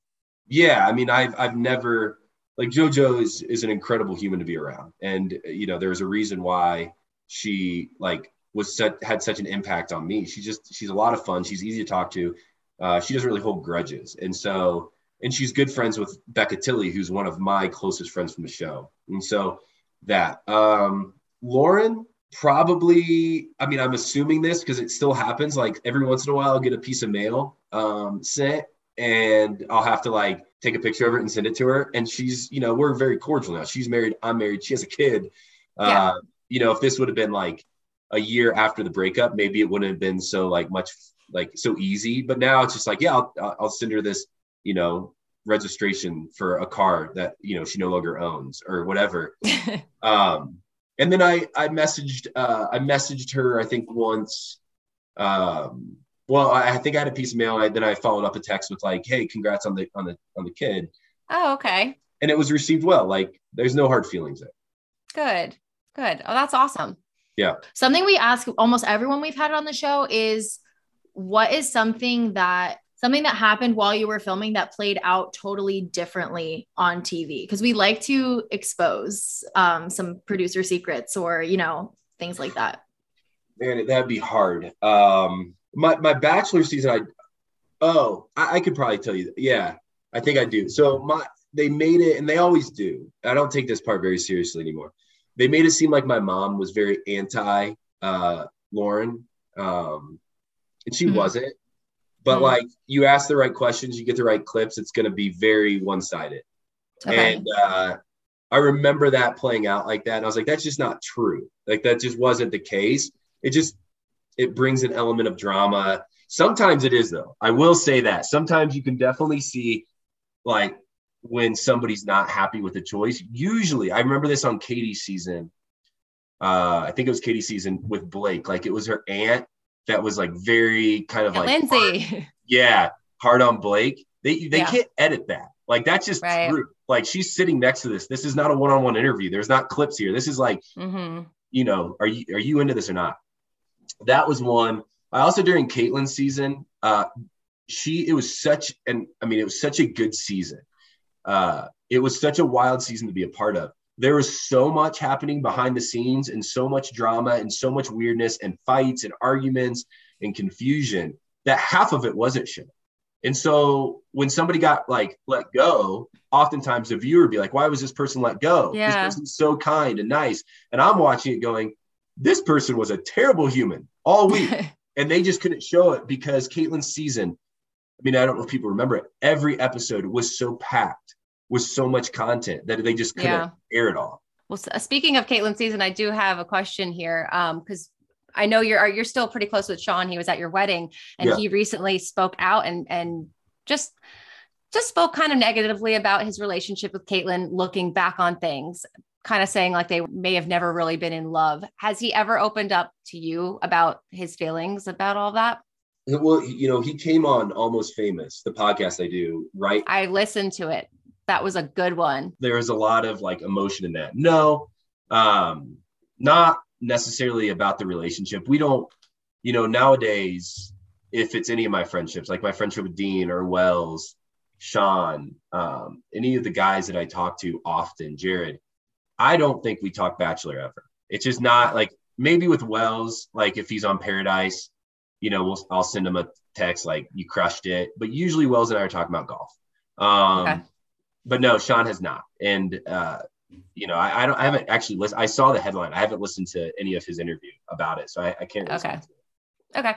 Yeah, I mean, I've I've never... Like JoJo is, is an incredible human to be around. And, you know, there's a reason why she like was set, had such an impact on me. She just, she's a lot of fun. She's easy to talk to. Uh, she doesn't really hold grudges. And so, and she's good friends with Becca Tilley, who's one of my closest friends from the show. And so that, um, Lauren probably, I mean, I'm assuming this because it still happens. Like every once in a while I'll get a piece of mail, um, sent, and I'll have to like take a picture of it and send it to her. And she's, you know, we're very cordial now. She's married, I'm married, she has a kid. Yeah. Uh, you know, if this would have been like a year after the breakup, maybe it wouldn't have been so like much, like so easy. But now it's just like, yeah, I'll, I'll send her this, you know, registration for a car that, you know, she no longer owns or whatever. um, and then I, I messaged, uh, I messaged her, I think once, um, Well, I think I had a piece of mail, and I, then I followed up a text with like, "Hey, congrats on the on the on the kid." Oh, okay. And it was received well. Like, there's no hard feelings there. Good, good. Oh, that's awesome. Yeah. Something we ask almost everyone we've had on the show is, what is something that something that happened while you were filming that played out totally differently on T V? Because we like to expose um, some producer secrets or, you know, things like that. Man, that'd be hard. Um, my, my bachelor season, I, oh, I, I could probably tell you that. Yeah, I think I do. So my, they made it, and they always do. I don't take this part very seriously anymore. They made it seem like my mom was very anti uh, Lauren. Um, and she mm-hmm. wasn't, but mm-hmm. like, you ask the right questions, you get the right clips, it's going to be very one-sided. Okay. And uh, I remember that playing out like that. And I was like, that's just not true. Like, that just wasn't the case. It just, it brings an element of drama. Sometimes it is, though. I will say that. Sometimes you can definitely see, like, when somebody's not happy with the choice. Usually, I remember this on Katie's season. Uh, I think it was Katie's season with Blake. Like, it was her aunt that was, like, very kind of, and like, Lindsay. Hard, yeah, hard on Blake. They they yeah. can't edit that. Like, that's just right. true. Like, she's sitting next to this. This is not a one-on-one interview. There's not clips here. This is like, mm-hmm. you know, are you are you into this or not? That was one. I also, during Caitlyn's season, uh, she, it was such an, I mean, it was such a good season. Uh, it was such a wild season to be a part of. There was so much happening behind the scenes and so much drama and so much weirdness and fights and arguments and confusion that half of it wasn't shown. And so when somebody got, like, let go, oftentimes the viewer would be like, why was this person let go? Yeah. This person's so kind and nice. And I'm watching it going, this person was a terrible human all week. And they just couldn't show it because Caitlyn's season, I mean, I don't know if people remember it, every episode was so packed with so much content that they just couldn't yeah. air it all. Well, speaking of Caitlyn's season, I do have a question here because um, I know you're you're still pretty close with Sean. He was at your wedding, and yeah. he recently spoke out and and just just spoke kind of negatively about his relationship with Caitlyn, looking back on things, kind of saying like they may have never really been in love. Has he ever opened up to you about his feelings about all that? Well, you know, he came on Almost Famous, the podcast I do, right? I listened to it. That was a good one. There was a lot of like emotion in that. No, um, not necessarily about the relationship. We don't, you know, nowadays, if it's any of my friendships, like my friendship with Dean or Wells, Sean, um, any of the guys that I talk to often, Jared, I don't think we talk Bachelor ever. It's just not like, maybe with Wells, like if he's on Paradise, you know, we'll, I'll send him a text like, you crushed it. But usually Wells and I are talking about golf. Um, okay. But no, Sean has not. And, uh, you know, I, I don't, I haven't actually listened. I saw the headline. I haven't listened to any of his interview about it. So I, I can't. Okay. To it. Okay.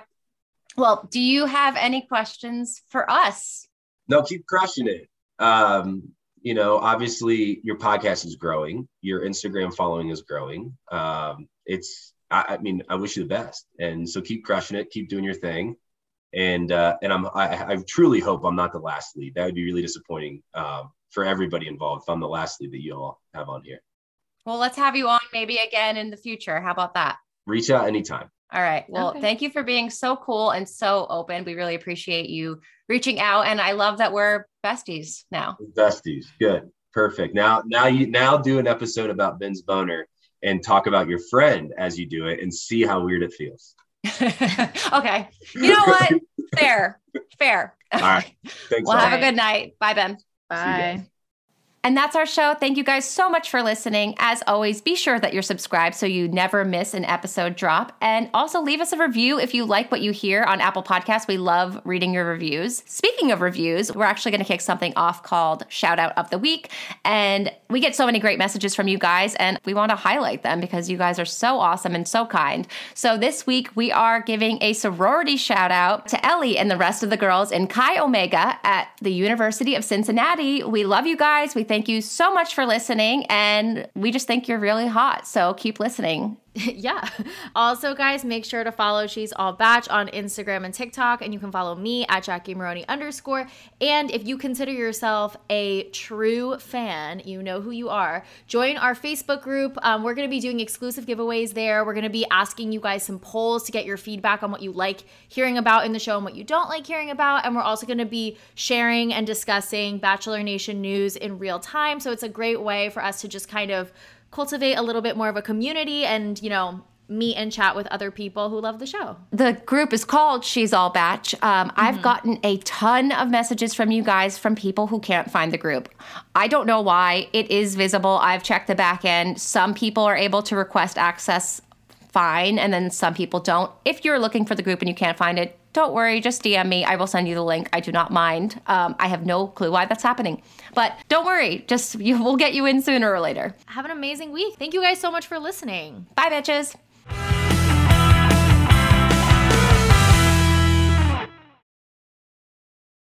Well, do you have any questions for us? No, keep crushing it. Um, You know, obviously your podcast is growing. Your Instagram following is growing. Um, it's, I, I mean, I wish you the best. And so keep crushing it. Keep doing your thing. And uh, and I'm, I, I truly hope I'm not the last lead. That would be really disappointing um, for everybody involved if I'm the last lead that you all have on here. Well, let's have you on maybe again in the future. How about that? Reach out anytime. All right. Well, okay. Thank you for being so cool and so open. We really appreciate you reaching out. And I love that we're besties now. Besties. Good. Perfect. Now, now you now do an episode about Ben's boner and talk about your friend as you do it and see how weird it feels. Okay. You know what? Fair. Fair. All right. Thanks. Well, all have right. a good night. Bye, Ben. Bye. And that's our show. Thank you guys so much for listening. As always, be sure that you're subscribed so you never miss an episode drop. And also leave us a review if you like what you hear on Apple Podcasts. We love reading your reviews. Speaking of reviews, we're actually going to kick something off called Shout Out of the Week. And we get so many great messages from you guys, and we want to highlight them because you guys are so awesome and so kind. So this week, we are giving a sorority shout out to Ellie and the rest of the girls in Chi Omega at the University of Cincinnati. We love you guys. We thank you so much for listening, and we just think you're really hot, so keep listening. Yeah. Also, guys, make sure to follow She's All Batch on Instagram and TikTok, and you can follow me at Jackie Maroney underscore. And if you consider yourself a true fan, you know who you are, join our Facebook group. Um, we're going to be doing exclusive giveaways there. We're going to be asking you guys some polls to get your feedback on what you like hearing about in the show and what you don't like hearing about. And we're also going to be sharing and discussing Bachelor Nation news in real time. So it's a great way for us to just kind of cultivate a little bit more of a community and, you know, meet and chat with other people who love the show. The group is called She's All Batch. Um, mm-hmm. I've gotten a ton of messages from you guys from people who can't find the group. I don't know why. It is visible. I've checked the back end. Some people are able to request access, fine, and then some people don't. If you're looking for the group and you can't find it, don't worry, just D M me. I will send you the link. I do not mind. Um, I have no clue why that's happening. But don't worry. Just you, we'll get you in sooner or later. Have an amazing week. Thank you guys so much for listening. Bye, bitches.